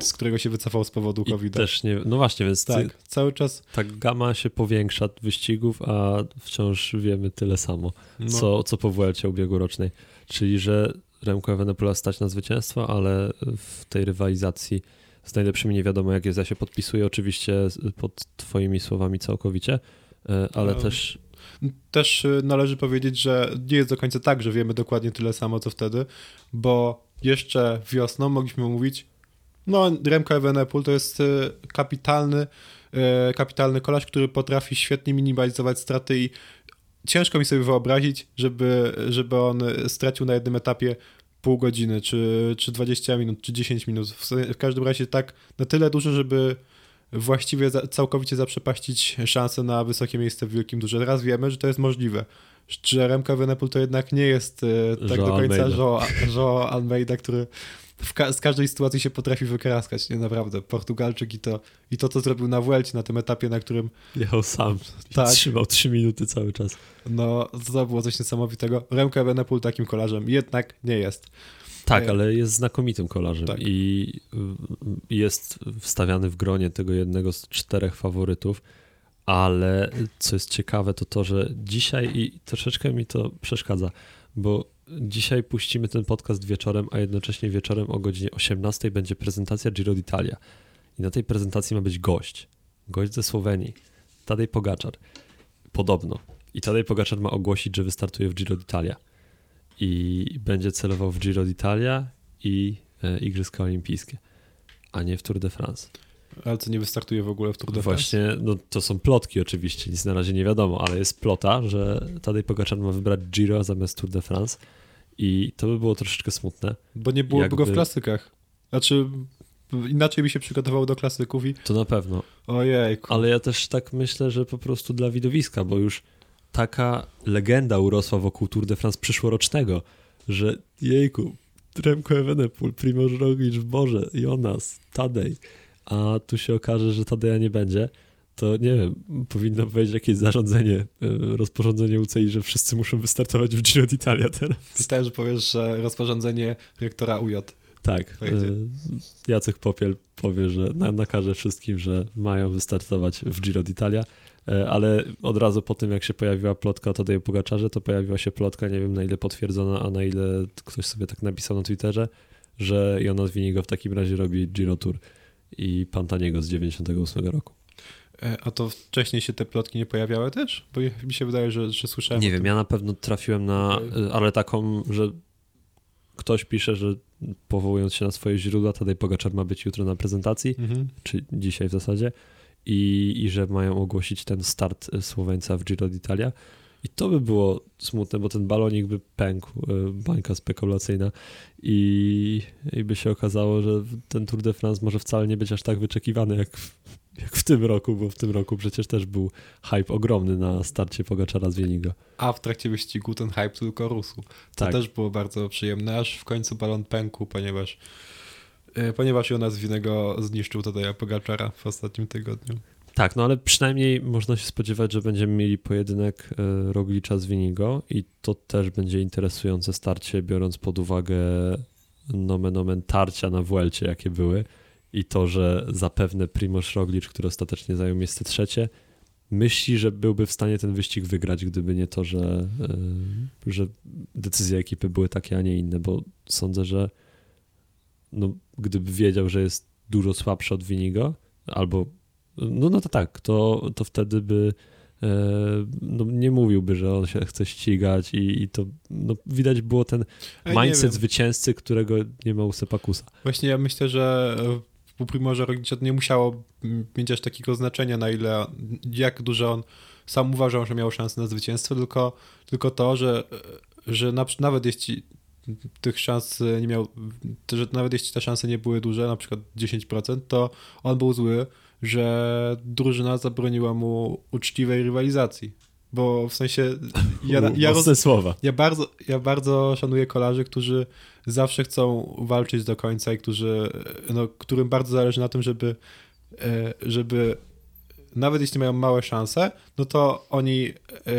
z którego się wycofał z powodu kowida. Też nie, no właśnie, więc tak, ty, cały czas ta gama się powiększa wyścigów, a wciąż wiemy tyle samo, no. co, co po Vuelcie ubiegłorocznej. Czyli, że Remco Evenepoela stać na zwycięstwo, ale w tej rywalizacji z najlepszymi nie wiadomo jak jest. Ja się podpisuję oczywiście pod twoimi słowami całkowicie, ale no. też... Też należy powiedzieć, że nie jest do końca tak, że wiemy dokładnie tyle samo co wtedy, bo jeszcze wiosną mogliśmy mówić, no Remco Evenepoel to jest kapitalny, kapitalny kolarz, który potrafi świetnie minimalizować straty i ciężko mi sobie wyobrazić, żeby, żeby on stracił na jednym etapie pół godziny, czy, czy dwadzieścia minut, czy dziesięć minut. W każdym razie tak na tyle dużo, żeby właściwie za, całkowicie zaprzepaścić szansę na wysokie miejsce w Wielkim Turze. Teraz wiemy, że to jest możliwe. Że Remco Evenepoel to jednak nie jest e, tak João do końca Almeida. João Almeida, który w ka- z każdej sytuacji się potrafi wykraskać. Nie, naprawdę. Portugalczyk i to, i to co zrobił na Vuelcie, na tym etapie, na którym... Jechał sam. Tak. Trzymał trzy minuty cały czas. No, to było coś niesamowitego. Remco Evenepoel takim kolarzem jednak nie jest. Tak, ale jest znakomitym kolarzem, tak. I jest wstawiany w gronie tego jednego z czterech faworytów, ale co jest ciekawe to to, że dzisiaj, i troszeczkę mi to przeszkadza, bo dzisiaj puścimy ten podcast wieczorem, a jednocześnie wieczorem o godzinie osiemnastej będzie prezentacja Giro d'Italia i na tej prezentacji ma być gość, gość ze Słowenii, Tadej Pogačar, podobno, i Tadej Pogačar ma ogłosić, że wystartuje w Giro d'Italia. I będzie celował w Giro d'Italia i e, Igrzyska Olimpijskie, a nie w Tour de France. Ale to nie wystartuje w ogóle w Tour de France? Właśnie, no to są plotki oczywiście, nic na razie nie wiadomo, ale jest plota, że Tadej Pogačar ma wybrać Giro zamiast Tour de France i to by było troszeczkę smutne. Bo nie byłoby jakby... go w klasykach. Znaczy inaczej by się przygotował do klasyków i... To na pewno. Ojejku. Ale ja też tak myślę, że po prostu dla widowiska, bo już taka legenda urosła wokół Tour de France przyszłorocznego, że jejku, Remco Evenepoel, Primož Roglič, Boże, Jonas, Tadej, a tu się okaże, że Tadeja nie będzie, to nie wiem, powinno wejść jakieś zarządzenie, rozporządzenie U C I, że wszyscy muszą wystartować w Giro d'Italia teraz. Myślałem, że powiesz, że rozporządzenie rektora U J. Tak, Jacek Popiel powie, że nakaże wszystkim, że mają wystartować w Giro d'Italia, ale od razu po tym, jak się pojawiła plotka o Tadeju Pogačarze, to pojawiła się plotka, nie wiem na ile potwierdzona, a na ile ktoś sobie tak napisał na Twitterze, że Jonas Vingegaard w takim razie robi Giro Tour i Pantaniego z dziewięćdziesiątego ósmego roku. A to wcześniej się te plotki nie pojawiały też? Bo mi się wydaje, że, że słyszałem. Nie wiem, ja na pewno trafiłem na, ale taką, że ktoś pisze, że powołując się na swoje źródła, Tadej Pogačar ma być jutro na prezentacji, mhm. czy dzisiaj w zasadzie, i, i że mają ogłosić ten start Słoweńca w Giro d'Italia. I to by było smutne, bo ten balonik by pękł, bańka spekulacyjna, i, i by się okazało, że ten Tour de France może wcale nie być aż tak wyczekiwany jak w, jak w tym roku, bo w tym roku przecież też był hype ogromny na starcie Pogačara z Vingegaardem. A w trakcie wyścigu ten hype tylko rósł. To tak. Też było bardzo przyjemne, aż w końcu balon pękł, ponieważ ponieważ Jonas Vingegaard zniszczył Tadeja Pogačara w ostatnim tygodniu. Tak, no ale przynajmniej można się spodziewać, że będziemy mieli pojedynek Roglicza z Vingegaardem i to też będzie interesujące starcie, biorąc pod uwagę nomen omen tarcia na Vuelcie, jakie były, i to, że zapewne Primož Roglič, który ostatecznie zajął miejsce trzecie, myśli, że byłby w stanie ten wyścig wygrać, gdyby nie to, że, że decyzje ekipy były takie, a nie inne, bo sądzę, że no, gdyby wiedział, że jest dużo słabszy od Vingegaarda, albo No, no to tak, to, to wtedy by no, nie mówiłby, że on się chce ścigać i, i to no, widać było ten mindset zwycięzcy, którego nie ma u Seppa Kussa. Właśnie ja myślę, że u Primoża Roglicza nie musiało mieć aż takiego znaczenia, na ile, jak dużo on sam uważał, że miał szansę na zwycięstwo, tylko, tylko to, że, że na, nawet jeśli tych szans nie miał, że nawet jeśli te szanse nie były duże, na przykład dziesięć procent, to on był zły, że drużyna zabroniła mu uczciwej rywalizacji. Bo w sensie... Ja, ja, roz, słowa. ja, bardzo, ja bardzo szanuję kolarzy, którzy zawsze chcą walczyć do końca i którzy, no, którym bardzo zależy na tym, żeby, żeby nawet jeśli mają małe szanse, no to oni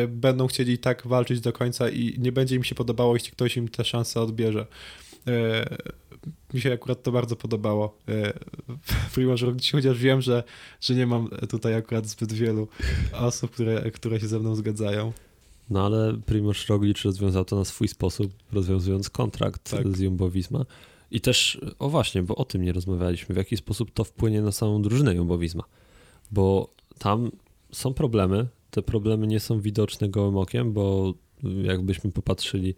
będą chcieli tak walczyć do końca i nie będzie im się podobało, jeśli ktoś im te szanse odbierze. Mi się akurat to bardzo podobało. Primoż Roglič, chociaż wiem, że, że nie mam tutaj akurat zbyt wielu osób, które, które się ze mną zgadzają. No ale Primoż Roglič rozwiązał to na swój sposób, rozwiązując kontrakt tak. z Jumbo-Visma. I też, o właśnie, bo o tym nie rozmawialiśmy, w jaki sposób to wpłynie na samą drużynę Jumbo-Visma. Bo tam są problemy, te problemy nie są widoczne gołym okiem, bo jakbyśmy popatrzyli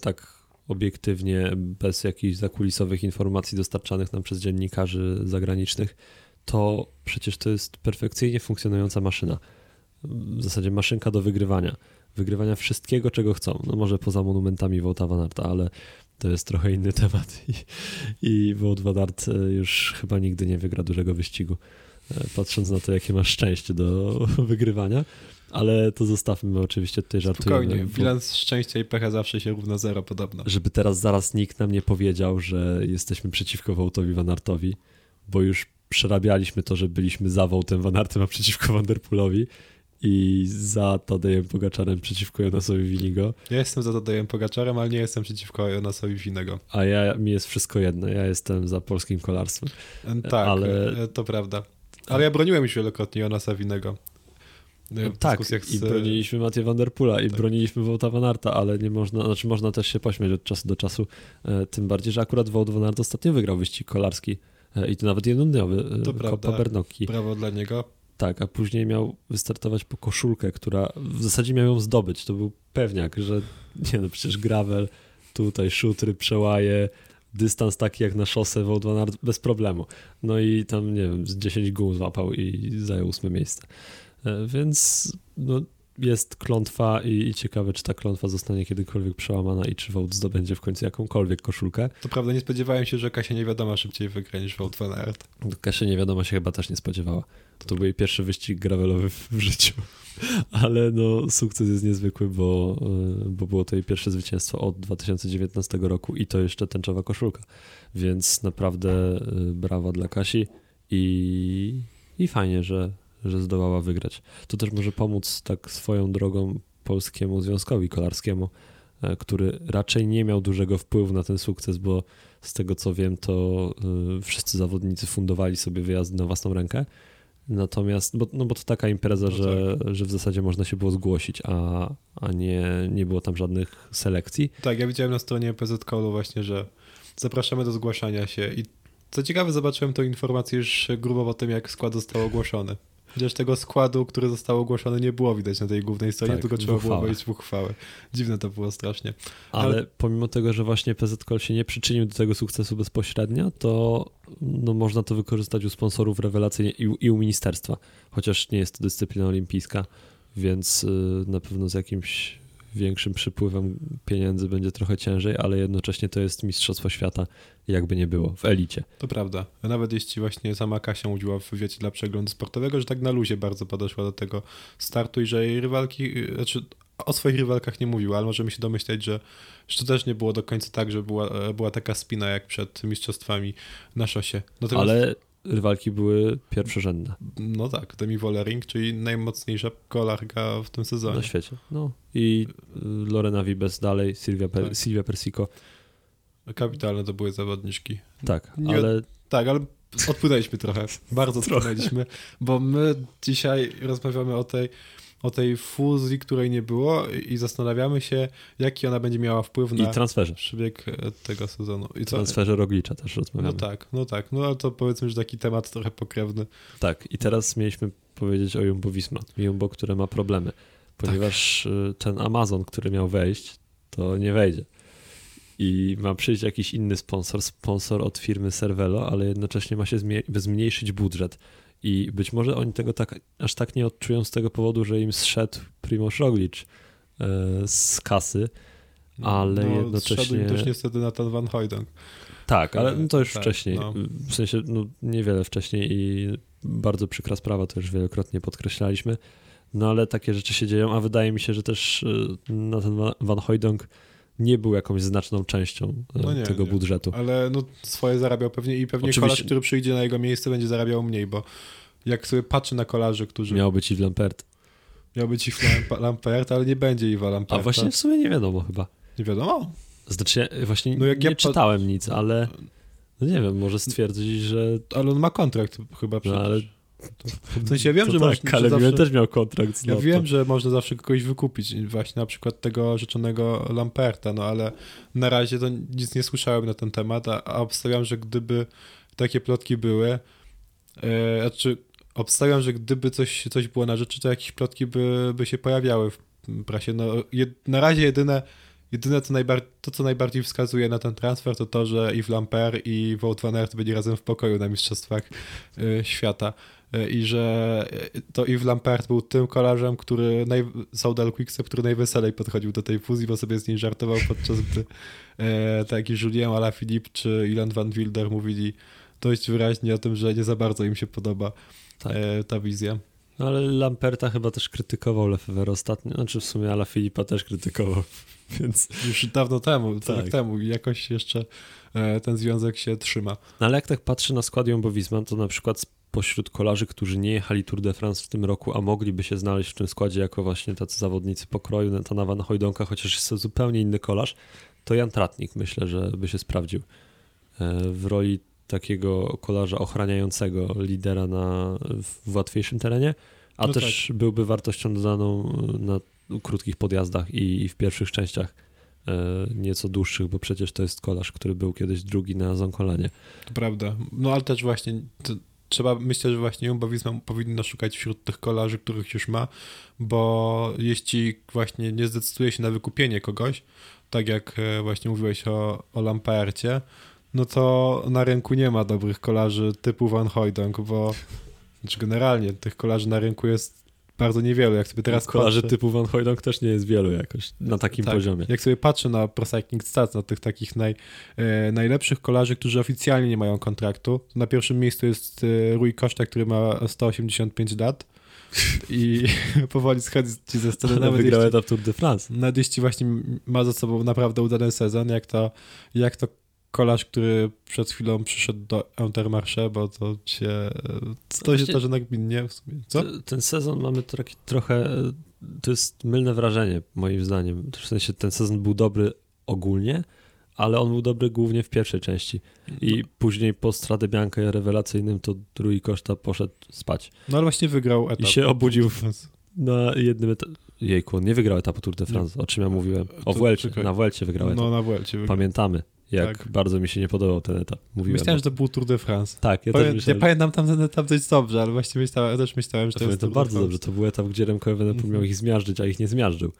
tak obiektywnie, bez jakichś zakulisowych informacji dostarczanych nam przez dziennikarzy zagranicznych, to przecież to jest perfekcyjnie funkcjonująca maszyna. W zasadzie maszynka do wygrywania. Wygrywania wszystkiego, czego chcą. No może poza monumentami Wouta van Aerta, ale to jest trochę inny temat i, i Wout van Aert już chyba nigdy nie wygra dużego wyścigu, patrząc na to, jakie ma szczęście do wygrywania. Ale to zostawmy, oczywiście tutaj żartujemy. Spokojnie, bilans szczęścia i pecha zawsze się równa zero podobno. Żeby teraz zaraz nikt nam nie powiedział, że jesteśmy przeciwko Woutowi Van Aertowi, bo już przerabialiśmy to, że byliśmy za Woutem Van Aertem, a przeciwko Van Der Poelowi i za Tadejem Pogaczarem przeciwko Jonasowi Winigo. Ja jestem za Tadejem Pogaczarem, ale nie jestem przeciwko Jonasowi Winigo. A ja, mi jest wszystko jedno, ja jestem za polskim kolarstwem. Tak, ale... to prawda. Ale ja broniłem już wielokrotnie Jonasa Winego. Tak, z... i broniliśmy Mathieu Van Der Poela i tak. broniliśmy Wouta Van Aerta, ale nie można, znaczy można też się pośmiać od czasu do czasu, tym bardziej, że akurat Wout Van Aert ostatnio wygrał wyścig kolarski i to nawet jednodniowy, Copa Bernocchi. Brawo dla niego. Tak, a później miał wystartować po koszulkę, która w zasadzie miał ją zdobyć, to był pewniak, że nie no przecież gravel, tutaj szutry, przełaje, dystans taki jak na szosę, Wout Van Aert bez problemu. No i tam, nie wiem, z dziesięć gół złapał i zajął ósme miejsce. Więc no, jest klątwa i, i ciekawe, czy ta klątwa zostanie kiedykolwiek przełamana i czy Wout zdobędzie w końcu jakąkolwiek koszulkę. To prawda, nie spodziewałem się, że Kasia Niewiadoma szybciej wygra niż Wout Van Aert. Kasia Niewiadoma się chyba też nie spodziewała. To był jej pierwszy wyścig gravelowy w, w życiu. Ale no, sukces jest niezwykły, bo, bo było to jej pierwsze zwycięstwo od dwa tysiące dziewiętnastego roku i to jeszcze tęczowa koszulka. Więc naprawdę brawa dla Kasi i, i fajnie, że że zdołała wygrać. To też może pomóc tak swoją drogą Polskiemu Związkowi Kolarskiemu, który raczej nie miał dużego wpływu na ten sukces, bo z tego co wiem, to wszyscy zawodnicy fundowali sobie wyjazdy na własną rękę. Natomiast, bo, no bo to taka impreza, no tak. że, że w zasadzie można się było zgłosić, a, a nie, nie było tam żadnych selekcji. Tak, ja widziałem na stronie P Z K O L-u właśnie, że zapraszamy do zgłaszania się i co ciekawe zobaczyłem tę informację już grubo po tym, jak skład został ogłoszony. Chociaż tego składu, który został ogłoszony, nie było widać na tej głównej stronie, tak, tylko trzeba było wejść w uchwałę. Dziwne to było strasznie. Ale, Ale pomimo tego, że właśnie P Z K O L się nie przyczynił do tego sukcesu bezpośrednio, to no, można to wykorzystać u sponsorów rewelacyjnie i, i u ministerstwa. Chociaż nie jest to dyscyplina olimpijska, więc y, na pewno z jakimś większym przypływem pieniędzy będzie trochę ciężej, ale jednocześnie to jest mistrzostwo świata, jakby nie było, w elicie. To prawda. Nawet jeśli właśnie sama Kasia mówiła w wywiadzie dla Przeglądu Sportowego, że tak na luzie bardzo podeszła do tego startu i że jej rywalki, znaczy o swoich rywalkach nie mówiła, ale możemy się domyśleć, że, że to też nie było do końca tak, że była, była taka spina jak przed mistrzostwami na szosie. Natomiast... Ale rywalki były pierwszorzędne. No tak, Demi Wollering, czyli najmocniejsza kolarka w tym sezonie. Na świecie, no. I Lorena Vibes dalej, Silvia, per- tak. Silvia Persico. Kapitalne to były zawodniczki. Tak, nie, ale... Tak, ale odpłynęliśmy trochę, bardzo odpłynęliśmy, bo my dzisiaj rozmawiamy o tej o tej fuzji, której nie było i zastanawiamy się, jaki ona będzie miała wpływ na przebieg tego sezonu. I co? Transferze Roglicza też rozmawiamy. No tak, no tak. No ale to powiedzmy, że taki temat trochę pokrewny. Tak, i teraz mieliśmy powiedzieć o Jumbo-Visma. Jumbo, które ma problemy, ponieważ tak. ten Amazon, który miał wejść, to nie wejdzie. I ma przyjść jakiś inny sponsor, sponsor od firmy Cervelo, ale jednocześnie ma się zmniejszyć budżet. I być może oni tego tak, aż tak nie odczują z tego powodu, że im zszedł Primož Roglič z kasy, ale no, jednocześnie... Zszedł im też niestety Nathan Van Hooydonk. Tak, ale to już tak, wcześniej, no. w sensie no, niewiele wcześniej i bardzo przykra sprawa, to już wielokrotnie podkreślaliśmy, no ale takie rzeczy się dzieją, a wydaje mi się, że też Nathan Van Hooydonk nie był jakąś znaczną częścią no nie, tego nie. budżetu. Ale no swoje zarabiał pewnie i pewnie Oczywiście. kolarz, który przyjdzie na jego miejsce, będzie zarabiał mniej, bo jak sobie patrzy na kolarzy, którzy... Miał być Yves Lampert. Miał być Yves Lampert, ale nie będzie Yvesa Lamperta. A właśnie w sumie nie wiadomo chyba. Nie wiadomo? Znaczy właśnie no jak nie ja czytałem pa... nic, ale no nie wiem, może stwierdzić, że... Ale on ma kontrakt chyba przecież. No, ale... W sensie ja wiem, to że tak, można ale zawsze... też miał kontrakt z Ja wiem, że można zawsze kogoś wykupić, właśnie na przykład tego rzeczonego Lamperta, no ale na razie to nic nie słyszałem na ten temat, a, a obstawiam, że gdyby takie plotki były, yy, znaczy obstawiam, że gdyby coś, coś było na rzeczy, to jakieś plotki by, by się pojawiały w prasie. No, jed, na razie jedyne, jedyne to, najbar- to, co najbardziej wskazuje na ten transfer, to to, że Yves Lampert i Wout van Aert byli razem w pokoju na mistrzostwach yy, świata. I że to Yves Lampert był tym kolarzem, który naj... Soudal Quick-Step, który najweselej podchodził do tej fuzji, bo sobie z niej żartował, podczas gdy e, taki Julien Alaphilippe czy Ilan van Wilder mówili dość wyraźnie o tym, że nie za bardzo im się podoba tak. e, ta wizja. No ale Lamperta chyba też krytykował Lefèvre ostatnio, znaczy w sumie Alaphilippa też krytykował, więc... Już dawno temu, tak. tak temu i jakoś jeszcze e, ten związek się trzyma. No ale jak tak patrzę na skład Jumbo-Visma, to na przykład pośród kolarzy, którzy nie jechali Tour de France w tym roku, a mogliby się znaleźć w tym składzie jako właśnie tacy zawodnicy pokroju Nathana Van Hooydonka, chociaż jest to zupełnie inny kolarz, to Jan Tratnik myślę, że by się sprawdził w roli takiego kolarza ochraniającego lidera na, w łatwiejszym terenie, a no też tak. byłby wartością dodaną na krótkich podjazdach i, i w pierwszych częściach nieco dłuższych, bo przecież to jest kolarz, który był kiedyś drugi na Zonkolanie. To prawda, no ale też właśnie... To... Trzeba, myślę, że właśnie Jumbo-Visma powinno szukać wśród tych kolarzy, których już ma, bo jeśli właśnie nie zdecyduje się na wykupienie kogoś, tak jak właśnie mówiłeś o, o Lampercie, no to na rynku nie ma dobrych kolarzy typu Van Hooydonk, bo znaczy generalnie tych kolarzy na rynku jest bardzo niewielu. Jak sobie teraz kolarzy patrzę, typu Van Hooydonk też nie jest wielu jakoś na takim tak, poziomie. Jak sobie patrzę na Pro Cycling Stats, na tych takich naj, e, najlepszych kolarzy, którzy oficjalnie nie mają kontraktu, to na pierwszym miejscu jest e, Rui Costa, który ma sto osiemdziesiąt pięć lat i powoli schodzi ze sceny. Nawet wygrał etap Tour de France. Nawet jeśli właśnie ma za sobą naprawdę udany sezon, jak to, jak to kolarz, który przed chwilą przyszedł do Intermarché, bo to się to właśnie się to, że nagminnie w sumie. Co? Ten sezon mamy taki trochę, to jest mylne wrażenie moim zdaniem, w sensie ten sezon był dobry ogólnie, ale on był dobry głównie w pierwszej części i no. później po Stradę Biankę rewelacyjnym to Rui Costa poszedł spać. No ale właśnie wygrał etap. I się obudził w, na jednym etapie. Jejku, on nie wygrał etapu Tour de France, o czym ja mówiłem. O Vuelcie, na Vuelcie wygrał etap. No na Vuelcie wygrał. Pamiętamy. Jak tak. bardzo mi się nie podobał ten etap. Mówiłem. Myślałem, że to był Tour de France. Tak, ja Pamię- też myślałem. Ja pamiętam tamten etap dość dobrze, ale właściwie myślałem, też myślałem, że to jest to bardzo France. Dobrze. To był etap, gdzie Remco Evenepoel miał ich zmiażdżyć, a ich nie zmiażdżył.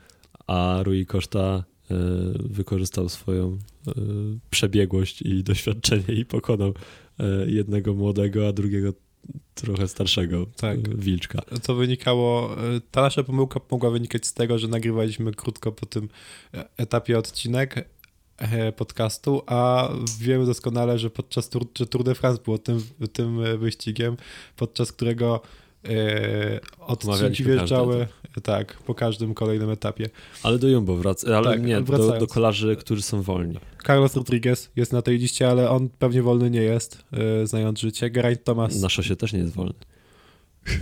A Rui Costa y, wykorzystał swoją y, przebiegłość i doświadczenie i pokonał y, jednego młodego, a drugiego trochę starszego tak. wilczka. To wynikało, ta nasza pomyłka mogła wynikać z tego, że nagrywaliśmy krótko po tym etapie odcinek podcastu, a wiemy doskonale, że podczas Tour, że Tour de France było tym, tym wyścigiem, podczas którego e, odcinki wjeżdżały tak, po każdym kolejnym etapie. Ale do Jumbo wraca, ale tak, nie, do, do kolarzy, którzy są wolni. Carlos Rodríguez jest na tej liście, ale on pewnie wolny nie jest, e, znając życie. Geraint Thomas. Na szosie też nie jest wolny. E,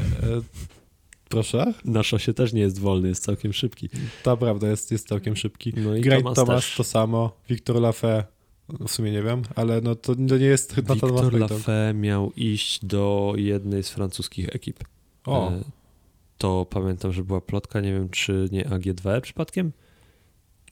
Proszę? Na szosie też nie jest wolny, jest całkiem szybki. To prawda, jest, jest całkiem szybki. No Geraint Thomas, Thomas to samo, Victor Lafay, w sumie nie wiem, ale no to, to nie jest... No Victor Lafay miał iść do jednej z francuskich ekip. O. to pamiętam, że była plotka, nie wiem, czy nie A G dwa przypadkiem?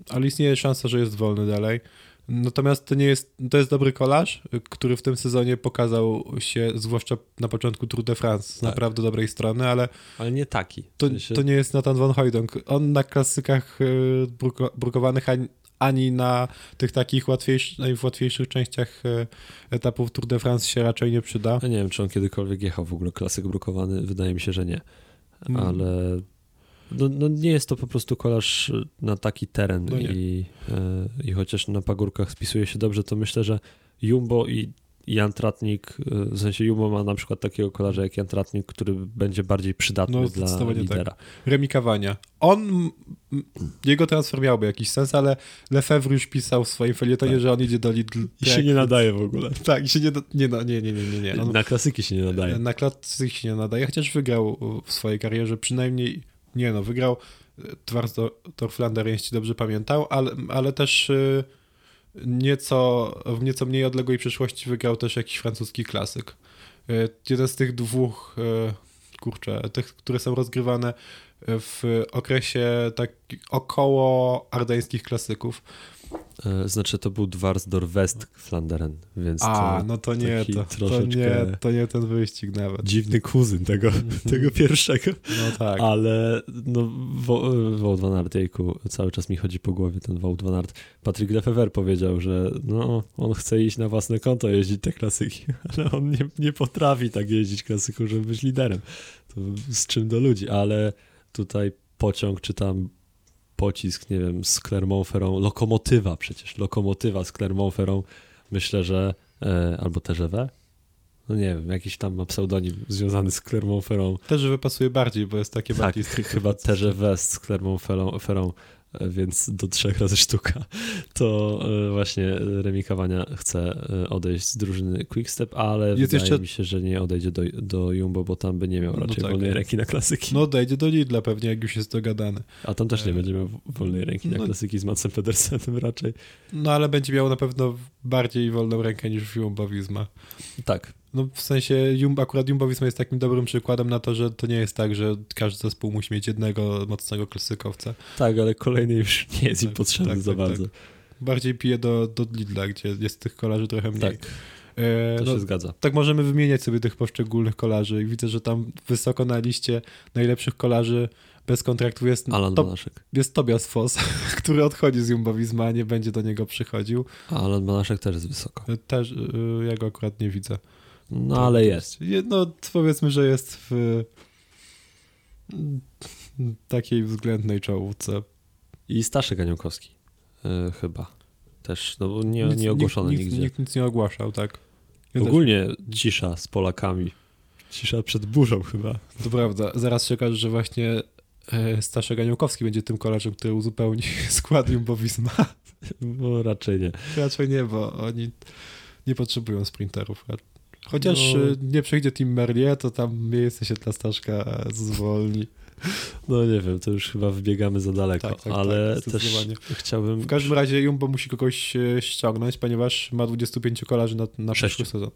Ale istnieje szansa, że jest wolny dalej. Natomiast to nie jest, to jest dobry kolarz, który w tym sezonie pokazał się, zwłaszcza na początku Tour de France, z tak. naprawdę dobrej strony, ale... Ale nie taki. W sensie... to, to nie jest Nathan van Hooijdonk. On na klasykach bruko, brukowanych ani, ani na tych takich łatwiejszych, najłatwiejszych częściach etapów Tour de France się raczej nie przyda. Ja nie wiem, czy on kiedykolwiek jechał w ogóle klasyk brukowany, wydaje mi się, że nie, hmm. ale... No, no nie jest to po prostu kolarz na taki teren no i, i chociaż na pagórkach spisuje się dobrze, to myślę, że Jumbo i Jan Tratnik, w sensie Jumbo ma na przykład takiego kolarza jak Jan Tratnik, który będzie bardziej przydatny no, dla lidera. Tak. Remikowania. On, jego transfer miałby jakiś sens, ale Lefèvre już pisał w swoim felietonie, tak. że on idzie do Lidl-Trek. I się nie nadaje w ogóle. Tak, i się nie, nie, nie, nie, nie, nie. On, na klasyki się nie nadaje. Na klasyki się nie nadaje, chociaż wygrał w swojej karierze przynajmniej. Nie no, wygrał Tour de Flanders, jeśli dobrze pamiętał, ale, ale też nieco, w nieco mniej odległej przyszłości wygrał też jakiś francuski klasyk. Jeden z tych dwóch, kurczę, tych, które są rozgrywane w okresie tak około ardeńskich klasyków. Znaczy to był Dwarsdorf-West Flanderen, więc A, to, no to nie, to, to nie to nie ten wyścig nawet. Dziwny kuzyn tego, mm-hmm. tego pierwszego. No tak. Ale no, Wout van Aert, jejku, cały czas mi chodzi po głowie ten Wout van Aert. Patrick Lefèvre powiedział, że no, on chce iść na własne konto jeździć te klasyki, ale on nie, nie potrafi tak jeździć klasyku, żeby być liderem. To z czym do ludzi, ale tutaj pociąg czy tam pocisk, nie wiem, z Clermont-Ferrand, lokomotywa przecież, lokomotywa z Clermont-Ferrand, myślę, że e, albo T G V? No nie wiem, jakiś tam ma pseudonim związany z Clermont-Ferrand. T G V pasuje bardziej, bo jest takie tak, bardziej... Tak, chyba T G V z Clermont-Ferrand, więc do trzech razy sztuka. To e, właśnie remikowania chce odejść z drużyny Quick-Step, ale jest wydaje jeszcze... mi się, że nie odejdzie do, do Jumbo, bo tam by nie miał raczej no tak, wolnej ręki na klasyki. No odejdzie do Lidla pewnie, jak już jest dogadany. A tam też nie e... będzie miał wolnej ręki na no... klasyki z Madsem Pedersenem raczej. No ale będzie miał na pewno bardziej wolną rękę niż w Jumbo-Visma. Tak. No w sensie Jumbo, akurat Jumbo-Visma jest takim dobrym przykładem na to, że to nie jest tak, że każdy zespół musi mieć jednego mocnego klasykowca. Tak, ale kolejny już nie jest tak, im potrzebny tak, za tak, bardzo. Tak. Bardziej pije do, do Lidla, gdzie jest tych kolarzy trochę mniej. Tak, e, to no, się zgadza. Tak możemy wymieniać sobie tych poszczególnych kolarzy i widzę, że tam wysoko na liście najlepszych kolarzy bez kontraktu jest, to, jest Tobias Foss, który odchodzi z Jumbo-Visma, a nie będzie do niego przychodził. A Alan Banaszek też jest wysoko. Też, ja go akurat nie widzę. No tak, ale jest. No powiedzmy, że jest w takiej względnej czołówce. I Staszek Aniołkowski yy, chyba też, no bo nie, nic, nie ogłoszony nikt, nigdzie. Nikt nic nie ogłaszał, tak. Ja Ogólnie też... cisza z Polakami. Cisza przed burzą chyba. To prawda. Zaraz się okaże, że właśnie Staszek Aniołkowski będzie tym kolarzem, który uzupełni skład Jumbo-Visma. No raczej nie. Raczej nie, bo oni nie potrzebują sprinterów. Chociaż no. nie przejdzie Team Merlier, to tam miejsce się dla Staszka zwolni. No nie wiem, to już chyba wybiegamy za daleko, tak, tak, ale tak, też chciałbym... W każdym razie Jumbo musi kogoś ściągnąć, ponieważ ma dwudziestu pięciu kolarzy na, na przyszły sezon.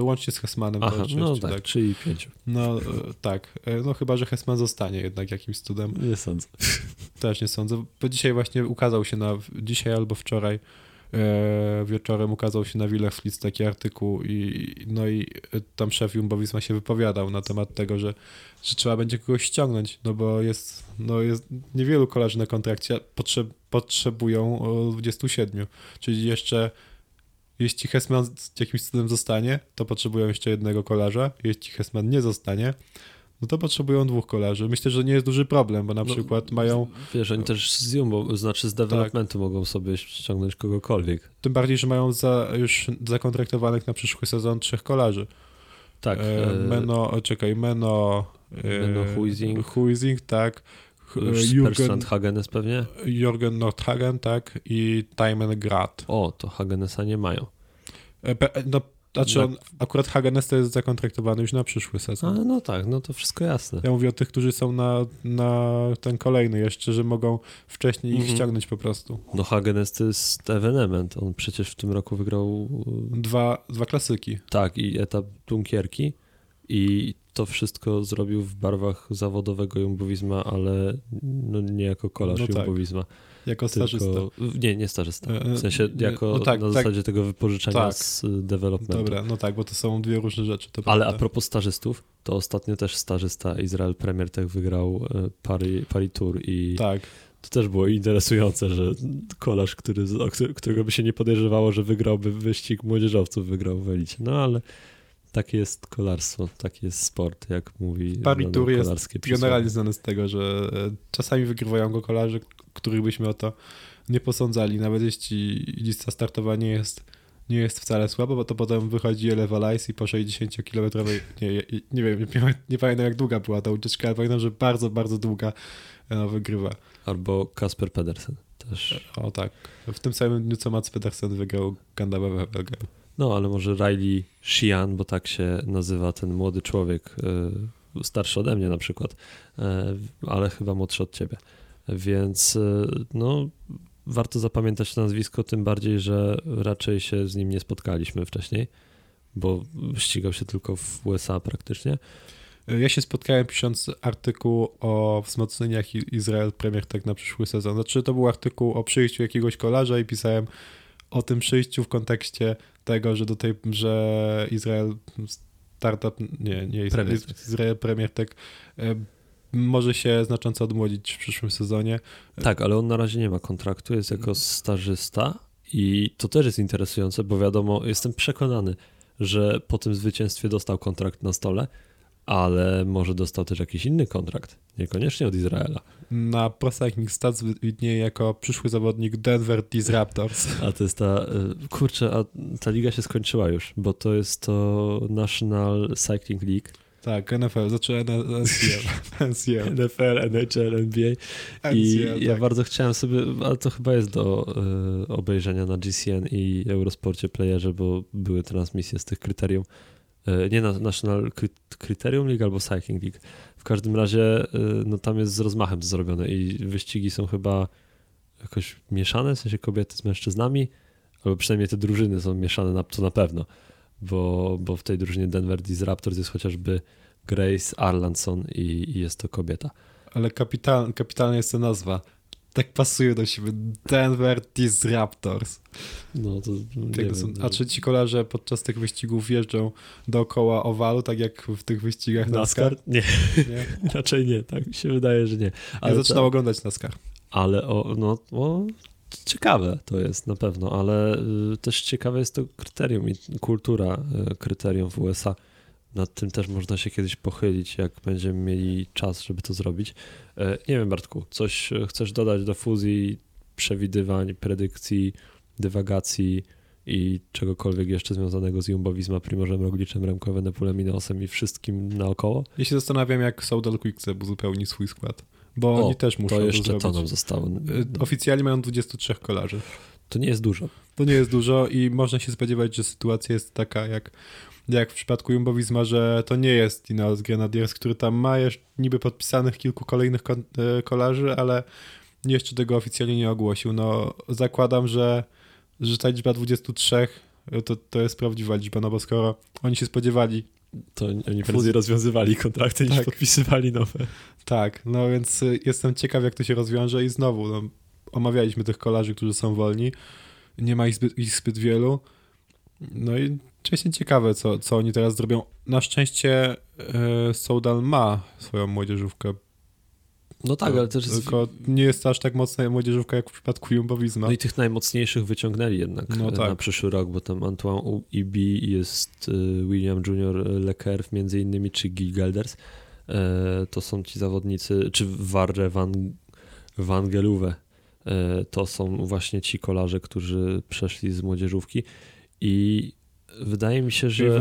Łącznie z Hesmanem. Aha, sześciu, no tak, tak, czyli pięciu. No tak, no chyba, że Hesman zostanie jednak jakimś cudem. Nie sądzę. Też nie sądzę, bo dzisiaj właśnie ukazał się na dzisiaj albo wczoraj wieczorem ukazał się na Willersflitz taki artykuł i, no i tam szef Jumbo-Visma się wypowiadał na temat tego, że, że trzeba będzie kogoś ściągnąć, no bo jest, no jest niewielu kolarzy na kontrakcie, potrze, potrzebują dwudziestu siedmiu, czyli jeszcze jeśli Hesman jakimś cudem zostanie, to potrzebują jeszcze jednego kolarza, jeśli Hesman nie zostanie, no to potrzebują dwóch kolarzy. Myślę, że nie jest duży problem, bo na no, przykład mają... Wiesz, oni też z Jumbo, znaczy z developmentu tak. mogą sobie ściągnąć kogokolwiek. Tym bardziej, że mają za, już zakontraktowanych na przyszły sezon trzech kolarzy. Tak. E, Meno, czekaj, Meno... Meno Huizing. Huizing, tak. Persland Hagenes pewnie? Jorgen Nordhagen, tak. I Thymen Grad. O, to Hagenesa nie mają. E, pe, no, Znaczy on, akurat Hagenes to jest zakontraktowany już na przyszły sezon. A, no tak, no to wszystko jasne. Ja mówię o tych, którzy są na, na ten kolejny jeszcze, że mogą wcześniej ich mm-hmm. ściągnąć po prostu. No Hagenes to jest ewenement, on przecież w tym roku wygrał... Dwa, dwa klasyki. Tak, i etap Dunkierki i to wszystko zrobił w barwach zawodowego Jumbo-Visma, ale no nie jako kolarz no tak. Jumbo-Visma. Jako stażysta. Nie, nie stażysta. W sensie jako no tak, na zasadzie tak, tego wypożyczenia tak. z developmentu. Dobra, no tak, bo to są dwie różne rzeczy. To ale prawda. A propos stażystów, to ostatnio też stażysta Israel Premier Tech wygrał Paris, Paris Tour i tak. to też było interesujące, że kolarz, który, którego by się nie podejrzewało, że wygrałby wyścig młodzieżowców, wygrał w elicie. No ale tak jest kolarstwo, tak jest sport, jak mówi Paris Tour jest generalnie znany z tego, że czasami wygrywają go kolarze, których byśmy o to nie posądzali. Nawet jeśli lista startowa nie jest, nie jest wcale słaba, bo to potem wychodzi Elevalice i po sześćdziesięciokilometrowej, nie, nie wiem, nie, nie pamiętam jak długa była ta ucieczka, ale pamiętam, że bardzo, bardzo długa wygrywa. Albo Kasper Pedersen też. O tak, w tym samym dniu co Mats Pedersen wygrał Gandabawę Belgę. No, ale może Riley Sheehan, bo tak się nazywa ten młody człowiek, starszy ode mnie na przykład, ale chyba młodszy od ciebie. Więc no, warto zapamiętać to nazwisko, tym bardziej, że raczej się z nim nie spotkaliśmy wcześniej, bo ścigał się tylko w U S A praktycznie. Ja się spotkałem pisząc artykuł o wzmocnieniach Izrael Premier Tech na przyszły sezon. Znaczy to był artykuł o przyjściu jakiegoś kolarza i pisałem o tym przyjściu w kontekście tego, że do tej, że Izrael Startup, nie, nie Premier. Izrael Premier Tech może się znacząco odmłodzić w przyszłym sezonie. Tak, ale on na razie nie ma kontraktu, jest jako stażysta i to też jest interesujące, bo wiadomo, jestem przekonany, że po tym zwycięstwie dostał kontrakt na stole, ale może dostał też jakiś inny kontrakt, niekoniecznie od Izraela. Na prostach Stats widnieje jako przyszły zawodnik Denver Disruptors. A to jest ta, kurczę, a ta liga się skończyła już, bo to jest to National Cycling League. Tak, N F L, znaczy N C L. N F L, N H L, N B A. I ja bardzo chciałem sobie, ale to chyba jest do obejrzenia na G C N i Eurosporcie Playerze, bo były transmisje z tych kryterium. Nie na National Criterium League albo Cycling League. W każdym razie no tam jest z rozmachem zrobione i wyścigi są chyba jakoś mieszane, w sensie kobiety z mężczyznami, albo przynajmniej te drużyny są mieszane, na, to na pewno, bo, bo w tej drużynie Denver Disruptors jest chociażby Grace Arlandson i, i jest to kobieta. Ale kapital, kapitalna jest ta nazwa. Tak pasuje do siebie. Denver Disruptors. No to nie tak wiem, to a czy ci kolarze podczas tych wyścigów jeżdżą dookoła owalu, tak jak w tych wyścigach NASCAR? NASCAR? Nie. nie. Raczej nie. Tak mi się wydaje, że nie. Ale ja zaczynam ta... oglądać NASCAR. Ale o, no, o, ciekawe to jest na pewno, ale y, też ciekawe jest to kryterium i kultura y, kryterium w U S A. Nad tym też można się kiedyś pochylić, jak będziemy mieli czas, żeby to zrobić. Nie wiem, Bartku, coś chcesz dodać do fuzji, przewidywań, predykcji, dywagacji i czegokolwiek jeszcze związanego z Jumbo-Visma, Primożem Rogliczem, Remco Evenepoelem, Ineosem i wszystkim naokoło? Ja się zastanawiam, jak Soudal Quick-Step uzupełni swój skład, bo o, oni też muszą to jeszcze to, to nam zostało. Oficjalnie mają dwudziestu trzech kolarzy. To nie jest dużo. To nie jest dużo i można się spodziewać, że sytuacja jest taka jak... jak w przypadku Jumbo-Visma, że to nie jest Ineos Grenadiers, który tam ma jeszcze niby podpisanych kilku kolejnych kolarzy, ale jeszcze tego oficjalnie nie ogłosił. No zakładam, że, że ta liczba dwudziestu trzech to, to jest prawdziwa liczba, no bo skoro oni się spodziewali, to oni bardziej rozwiązywali kontrakty niż tak. podpisywali nowe. Tak, no więc jestem ciekaw, jak to się rozwiąże i znowu no, omawialiśmy tych kolarzy, którzy są wolni, nie ma ich zbyt, ich zbyt wielu, no i jestem ciekawe, co, co oni teraz zrobią. Na szczęście yy, Soudal ma swoją młodzieżówkę. No tak, to, ale też... Tylko jest... nie jest to aż tak mocna młodzieżówka, jak w przypadku Jumbo-Visma. No i tych najmocniejszych wyciągnęli jednak no tak. na przyszły rok, bo tam Antoine Ibi jest William junior Lekerf między innymi, czy Gil Gelders. Yy, to są ci zawodnicy, czy Warre van, van Geluwe. Yy, to są właśnie ci kolarze, którzy przeszli z młodzieżówki i... Wydaje mi się, że...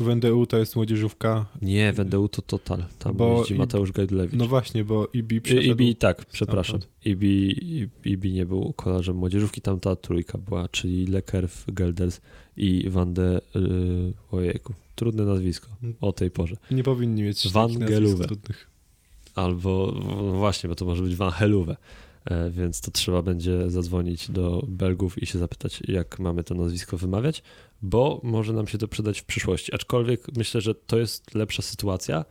W N D U to jest młodzieżówka. Nie, w N D U to Total. Tam bo jeździ Mateusz Gajdlewicz. No właśnie, bo I B przeszedł... I B, tak, przepraszam. I B nie był kolarzem młodzieżówki, tam ta trójka była, czyli Lekerf, Gelders i Van de... Yy, ojejku, trudne nazwisko o tej porze. Nie powinni mieć Van Geluwe. Trudnych. Albo no właśnie, bo to może być Van Heluwe. więc to trzeba będzie zadzwonić do Belgów i się zapytać, jak mamy to nazwisko wymawiać, bo może nam się to przydać w przyszłości. Aczkolwiek myślę, że to jest lepsza sytuacja,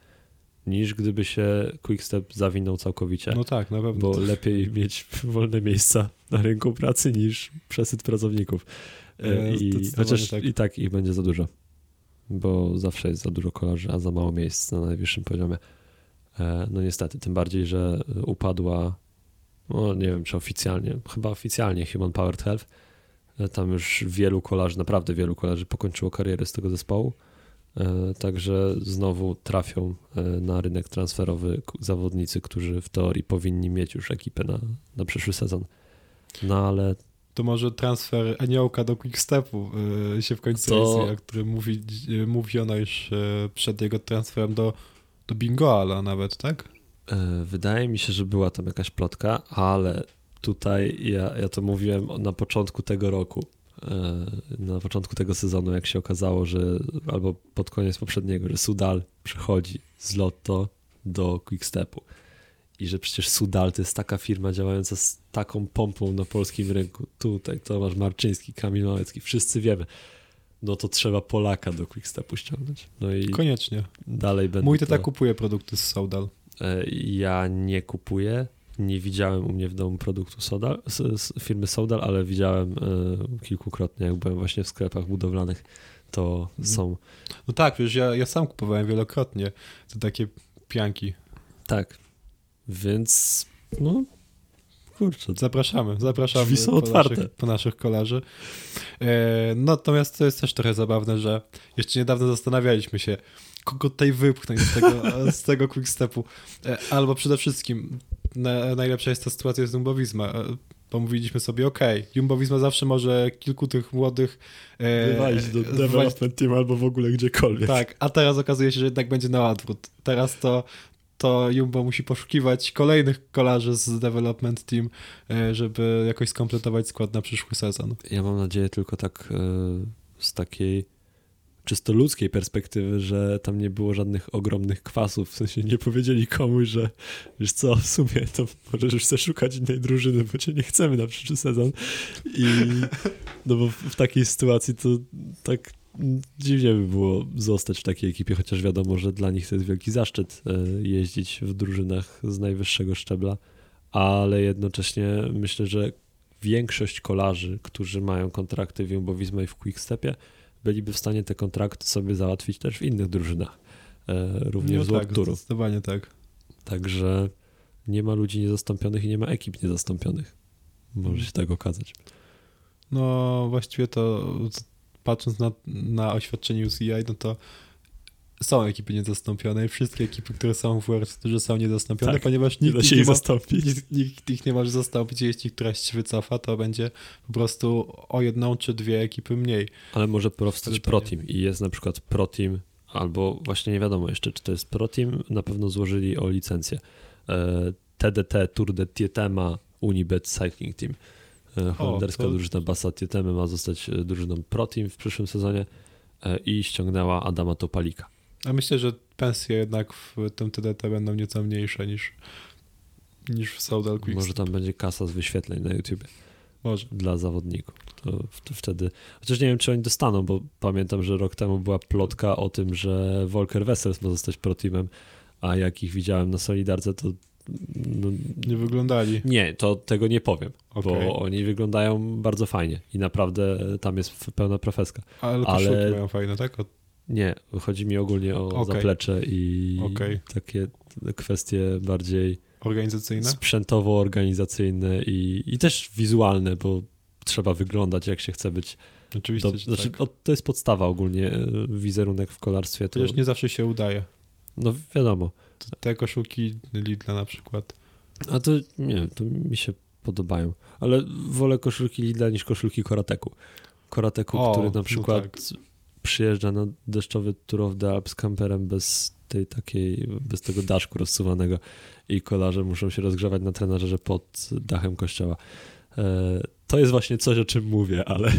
niż gdyby się Quickstep zawinął całkowicie. No tak, na pewno. Bo lepiej mieć wolne miejsca na rynku pracy niż przesyt pracowników. E, I chociaż tak. i tak ich będzie za dużo, bo zawsze jest za dużo kolarzy, a za mało miejsc na najwyższym poziomie. E, no niestety, tym bardziej, że upadła, no nie wiem czy oficjalnie, chyba oficjalnie Human Powered Health. E, tam już wielu kolarzy, naprawdę wielu kolarzy pokończyło karierę z tego zespołu. Także znowu trafią na rynek transferowy zawodnicy, którzy w teorii powinni mieć już ekipę na, na przyszły sezon. No ale... To może transfer aniołka do Quickstepu się w końcu to... jest, o którym mówi, mówiono już przed jego transferem do, do Bingoala nawet, tak? Wydaje mi się, że była tam jakaś plotka, ale tutaj ja, ja to mówiłem na początku tego roku. Na początku tego sezonu, jak się okazało, że albo pod koniec poprzedniego, że Soudal przychodzi z Lotto do Quickstepu i że przecież Soudal to jest taka firma działająca z taką pompą na polskim rynku. Tutaj Tomasz Marczyński, Kamil Małecki, wszyscy wiemy. No to trzeba Polaka do Quickstepu ściągnąć. No i koniecznie. Dalej będę. Mój tata to... kupuje produkty z Soudal. Ja nie kupuję. Nie widziałem u mnie w domu produktu Soudal, z, z firmy Soudal, ale widziałem y, kilkukrotnie, jak byłem właśnie w sklepach budowlanych, to są... No tak, wiesz, ja, ja sam kupowałem wielokrotnie te takie pianki. Tak, więc no kurczę. Zapraszamy, zapraszamy drzwi są otwarte. Po naszych, po naszych kolarzy. Yy, no, natomiast to jest też trochę zabawne, że jeszcze niedawno zastanawialiśmy się, kogo tutaj wypchnąć z tego, z tego Quickstepu. Albo przede wszystkim na, najlepsza jest ta sytuacja z Jumbo-Visma. Pomówiliśmy sobie, okej, okay, Jumbo-Visma zawsze może kilku tych młodych e, wywalić do development team albo w ogóle gdziekolwiek. Tak, a teraz okazuje się, że jednak będzie na odwrót. Teraz to, to Jumbo musi poszukiwać kolejnych kolarzy z development team, e, żeby jakoś skompletować skład na przyszły sezon. Ja mam nadzieję tylko tak e, z takiej czysto ludzkiej perspektywy, że tam nie było żadnych ogromnych kwasów, w sensie nie powiedzieli komuś, że wiesz co, w sumie to możesz już sobie szukać innej drużyny, bo cię nie chcemy na przyszły sezon i no bo w, w takiej sytuacji to tak dziwnie by było zostać w takiej ekipie, chociaż wiadomo, że dla nich to jest wielki zaszczyt jeździć w drużynach z najwyższego szczebla, ale jednocześnie myślę, że większość kolarzy, którzy mają kontrakty w Jumbo-Visma i w Quickstepie, byliby w stanie te kontrakty sobie załatwić też w innych drużynach, również no z World Touru. Tak, zdecydowanie tak. Także nie ma ludzi niezastąpionych i nie ma ekip niezastąpionych. Może się tak okazać. No właściwie to patrząc na, na oświadczenie U C I, no to są ekipy niezastąpione i wszystkie ekipy, które są w World Tourze są niezastąpione, tak, ponieważ nikt, się ich nie ma, nikt, nikt ich nie może zastąpić. Jeśli któraś się wycofa, to będzie po prostu o jedną czy dwie ekipy mniej. Ale może powstać ProTeam i jest na przykład ProTeam, albo właśnie nie wiadomo jeszcze, czy to jest ProTeam, na pewno złożyli o licencję. T D T, Tour de Tietema, Unibet Cycling Team. Holenderska to... drużyna Basa Tietemy ma zostać drużyną ProTeam w przyszłym sezonie i ściągnęła Adama Topalika. A myślę, że pensje jednak w tym T D T będą nieco mniejsze niż, niż w Soudal Quick. Może tam będzie kasa z wyświetleń na YouTubie. Może. Dla zawodników. To wtedy... Chociaż nie wiem, czy oni dostaną, bo pamiętam, że rok temu była plotka o tym, że Volker Wessels ma zostać ProTeamem, a jak ich widziałem na Solidarce, to... No, nie wyglądali. Nie, to tego nie powiem, okay. Bo oni wyglądają bardzo fajnie i naprawdę tam jest pełna profeska. Ale koszulki Ale... mają fajne, tak? Od... Nie, chodzi mi ogólnie o okay. zaplecze i okay. takie kwestie bardziej organizacyjne, sprzętowo-organizacyjne i, i też wizualne, bo trzeba wyglądać jak się chce być. Oczywiście, to, że znaczy, tak. o, to jest podstawa ogólnie, wizerunek w kolarstwie. To już nie zawsze się udaje. No wiadomo. Te koszulki Lidla na przykład. A to nie wiem, to mi się podobają, ale wolę koszulki Lidla niż koszulki Korateku. Korateku, o, który na przykład... No tak. Przyjeżdża na deszczowy Tour of the Alps z kamperem bez tej takiej, bez tego daszku rozsuwanego i kolarze muszą się rozgrzewać na trenażerze pod dachem kościoła. To jest właśnie coś, o czym mówię, ale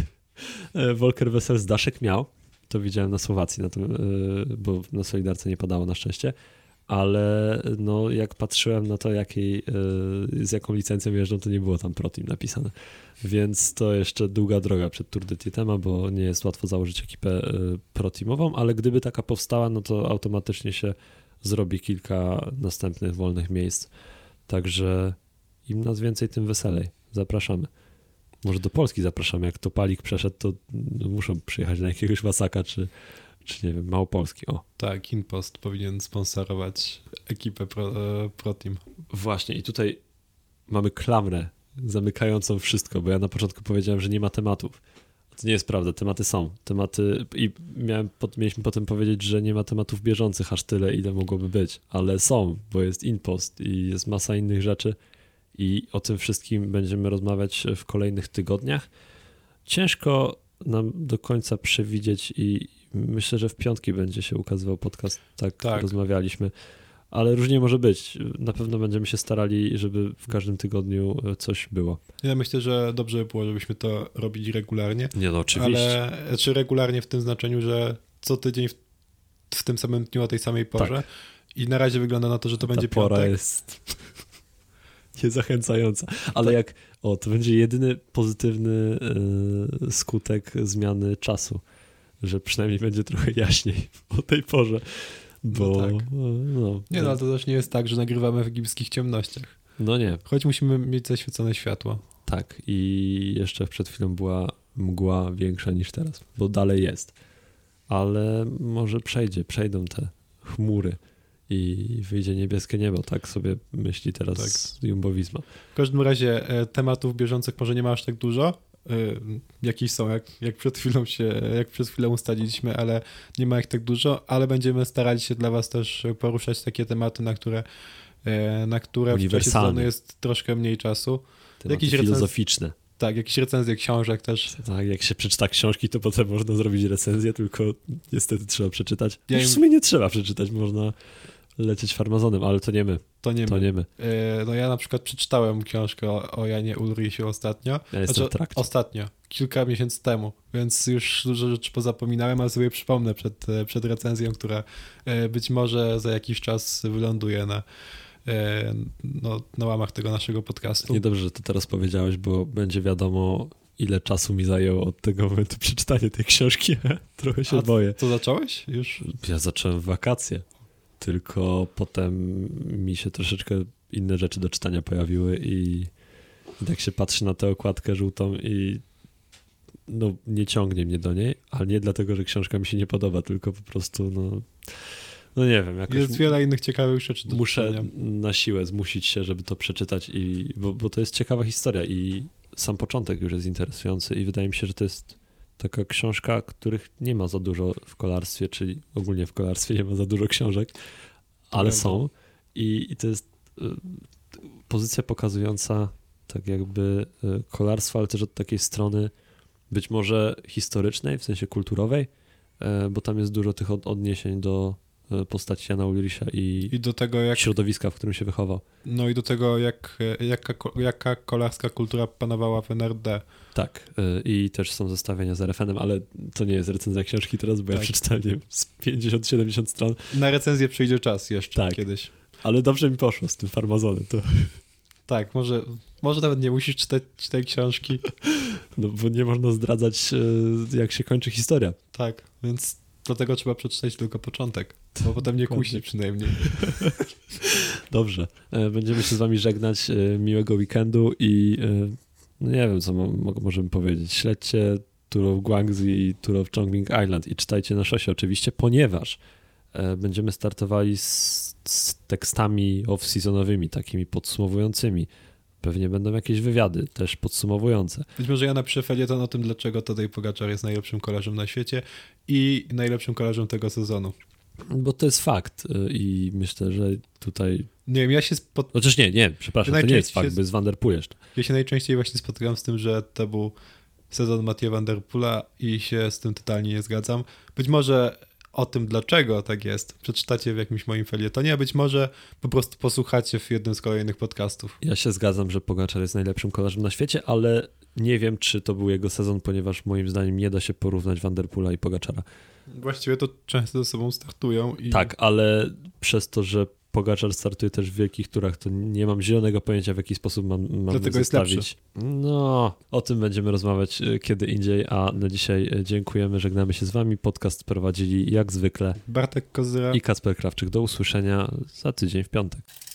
Volker Wessels daszek miał, to widziałem na Słowacji, bo na Solidarce nie padało na szczęście, ale no, jak patrzyłem na to, jakiej, z jaką licencją jeżdżą, to nie było tam Pro Team napisane. Więc to jeszcze długa droga przed Tour de Tietema, bo nie jest łatwo założyć ekipę Pro Teamową, ale gdyby taka powstała, no to automatycznie się zrobi kilka następnych wolnych miejsc. Także im nas więcej, tym weselej. Zapraszamy. Może do Polski zapraszamy. Jak Topalik przeszedł, to muszą przyjechać na jakiegoś Wasaka, czy, czy nie wiem, Małopolski. O. Tak, InPost powinien sponsorować ekipę Pro, Pro Team. Właśnie i tutaj mamy klamrę zamykającą wszystko, bo ja na początku powiedziałem, że nie ma tematów. To nie jest prawda, tematy są. Tematy i miałem, mieliśmy potem powiedzieć, że nie ma tematów bieżących aż tyle, ile mogłoby być, ale są, bo jest InPost i jest masa innych rzeczy. I o tym wszystkim będziemy rozmawiać w kolejnych tygodniach. Ciężko nam do końca przewidzieć i myślę, że w piątki będzie się ukazywał podcast, tak, tak rozmawialiśmy, ale różnie może być. Na pewno będziemy się starali, żeby w każdym tygodniu coś było. Ja myślę, że dobrze by było, żebyśmy to robili regularnie. Nie, no oczywiście. Ale, czy regularnie w tym znaczeniu, że co tydzień w, w tym samym dniu o tej samej porze. Tak. I na razie wygląda na to, że to Ta będzie piątek. Pora jest... niezachęcająca, ale jak o, to będzie jedyny pozytywny yy, skutek zmiany czasu, że przynajmniej będzie trochę jaśniej o tej porze, bo... No tak. no, nie, no to też nie jest tak, że nagrywamy w egipskich ciemnościach. No nie. Choć musimy mieć zaświecone światło. Tak i jeszcze przed chwilą była mgła większa niż teraz, bo dalej jest, ale może przejdzie, przejdą te chmury. I wyjdzie niebieskie niebo, tak sobie myśli teraz tak. Jumbo-Visma. W każdym razie tematów bieżących może nie ma aż tak dużo, jakieś są, jak, jak przed chwilą się, jak przed chwilą ustaliliśmy, ale nie ma ich tak dużo, ale będziemy starali się dla was też poruszać takie tematy, na które, na które w czasie sezonu jest troszkę mniej czasu. Tematy jakieś filozoficzne. Recenzje, tak, jakieś recenzje książek też. Tak, jak się przeczyta książki, to potem można zrobić recenzję, tylko niestety trzeba przeczytać. Ja im... W sumie nie trzeba przeczytać, można... lecieć farmazonem, ale to nie my. To nie, to my. nie my. Yy, no ja na przykład przeczytałem książkę o, o Janie Ulrichu ostatnio. Ja jestem znaczy, w trakcie. Ostatnio, kilka miesięcy temu, więc już dużo rzeczy pozapominałem, ale sobie przypomnę przed, przed recenzją, która yy, być może za jakiś czas wyląduje na, yy, no, na łamach tego naszego podcastu. Niedobrze, że to teraz powiedziałeś, bo będzie wiadomo, ile czasu mi zajęło od tego momentu przeczytanie tej książki. Trochę się A, boję. To zacząłeś już? Ja zacząłem w wakacje. Tylko potem mi się troszeczkę inne rzeczy do czytania pojawiły i, i tak się patrzy na tę okładkę żółtą i no nie ciągnie mnie do niej, ale nie dlatego, że książka mi się nie podoba, tylko po prostu no, no nie wiem. Jakoś jest wiele innych ciekawych rzeczy do muszę czytania. Muszę na siłę zmusić się, żeby to przeczytać, i, bo, bo to jest ciekawa historia i sam początek już jest interesujący i wydaje mi się, że to jest taka książka, których nie ma za dużo w kolarstwie, czyli ogólnie w kolarstwie nie ma za dużo książek, ale są i, i to jest pozycja pokazująca tak jakby kolarstwo, ale też od takiej strony być może historycznej, w sensie kulturowej, bo tam jest dużo tych odniesień do postaci Jana Ulricha i, I do tego, jak, środowiska, w którym się wychował. No i do tego, jak, jaka, jaka kolarska kultura panowała w en er de. Tak, i też są zestawienia z er ef enem, ale to nie jest recenzja książki teraz, bo tak. Ja przeczytałem nie, z pięćdziesiąt siedemdziesiąt stron. Na recenzję przyjdzie czas jeszcze tak. Kiedyś. Ale dobrze mi poszło z tym farmazonem. To... Tak, może, może nawet nie musisz czytać tej książki. No bo nie można zdradzać, jak się kończy historia. Tak, więc... Dlatego trzeba przeczytać tylko początek, bo potem nie kusi przynajmniej. Dobrze, będziemy się z wami żegnać, miłego weekendu i no nie wiem, co możemy powiedzieć. Śledźcie Tour of Guangxi i Tour of Chongming Island i czytajcie na szosie oczywiście, ponieważ będziemy startowali z, z tekstami off-seasonowymi, takimi podsumowującymi. Pewnie będą jakieś wywiady też podsumowujące. Być może ja napiszę felieton o tym, dlaczego Tadej Pogaczar jest najlepszym kolarzem na świecie i najlepszym kolarzem tego sezonu. Bo to jest fakt i myślę, że tutaj... Nie wiem, ja się... Spod... Chociaż nie, nie, przepraszam, ja to nie jest fakt, się... bo jest Van Der Poel jeszcze. Ja się najczęściej właśnie spotykam z tym, że to był sezon Mathieu Van Der Poela i się z tym totalnie nie zgadzam. Być może o tym, dlaczego tak jest, przeczytacie w jakimś moim felietonie, a być może po prostu posłuchacie w jednym z kolejnych podcastów. Ja się zgadzam, że Pogačar jest najlepszym kolarzem na świecie, ale nie wiem, czy to był jego sezon, ponieważ moim zdaniem nie da się porównać Van der Poela i Pogačara. Właściwie to często ze sobą startują. I... Tak, ale przez to, że Pogačar startuje też w wielkich turach, to nie mam zielonego pojęcia, w jaki sposób mam, mam Dlatego zostawić. Jest lepszy. No, o tym będziemy rozmawiać kiedy indziej, a na dzisiaj dziękujemy, żegnamy się z wami. Podcast prowadzili jak zwykle Bartek Kozyra i Kacper Krawczyk. Do usłyszenia za tydzień w piątek.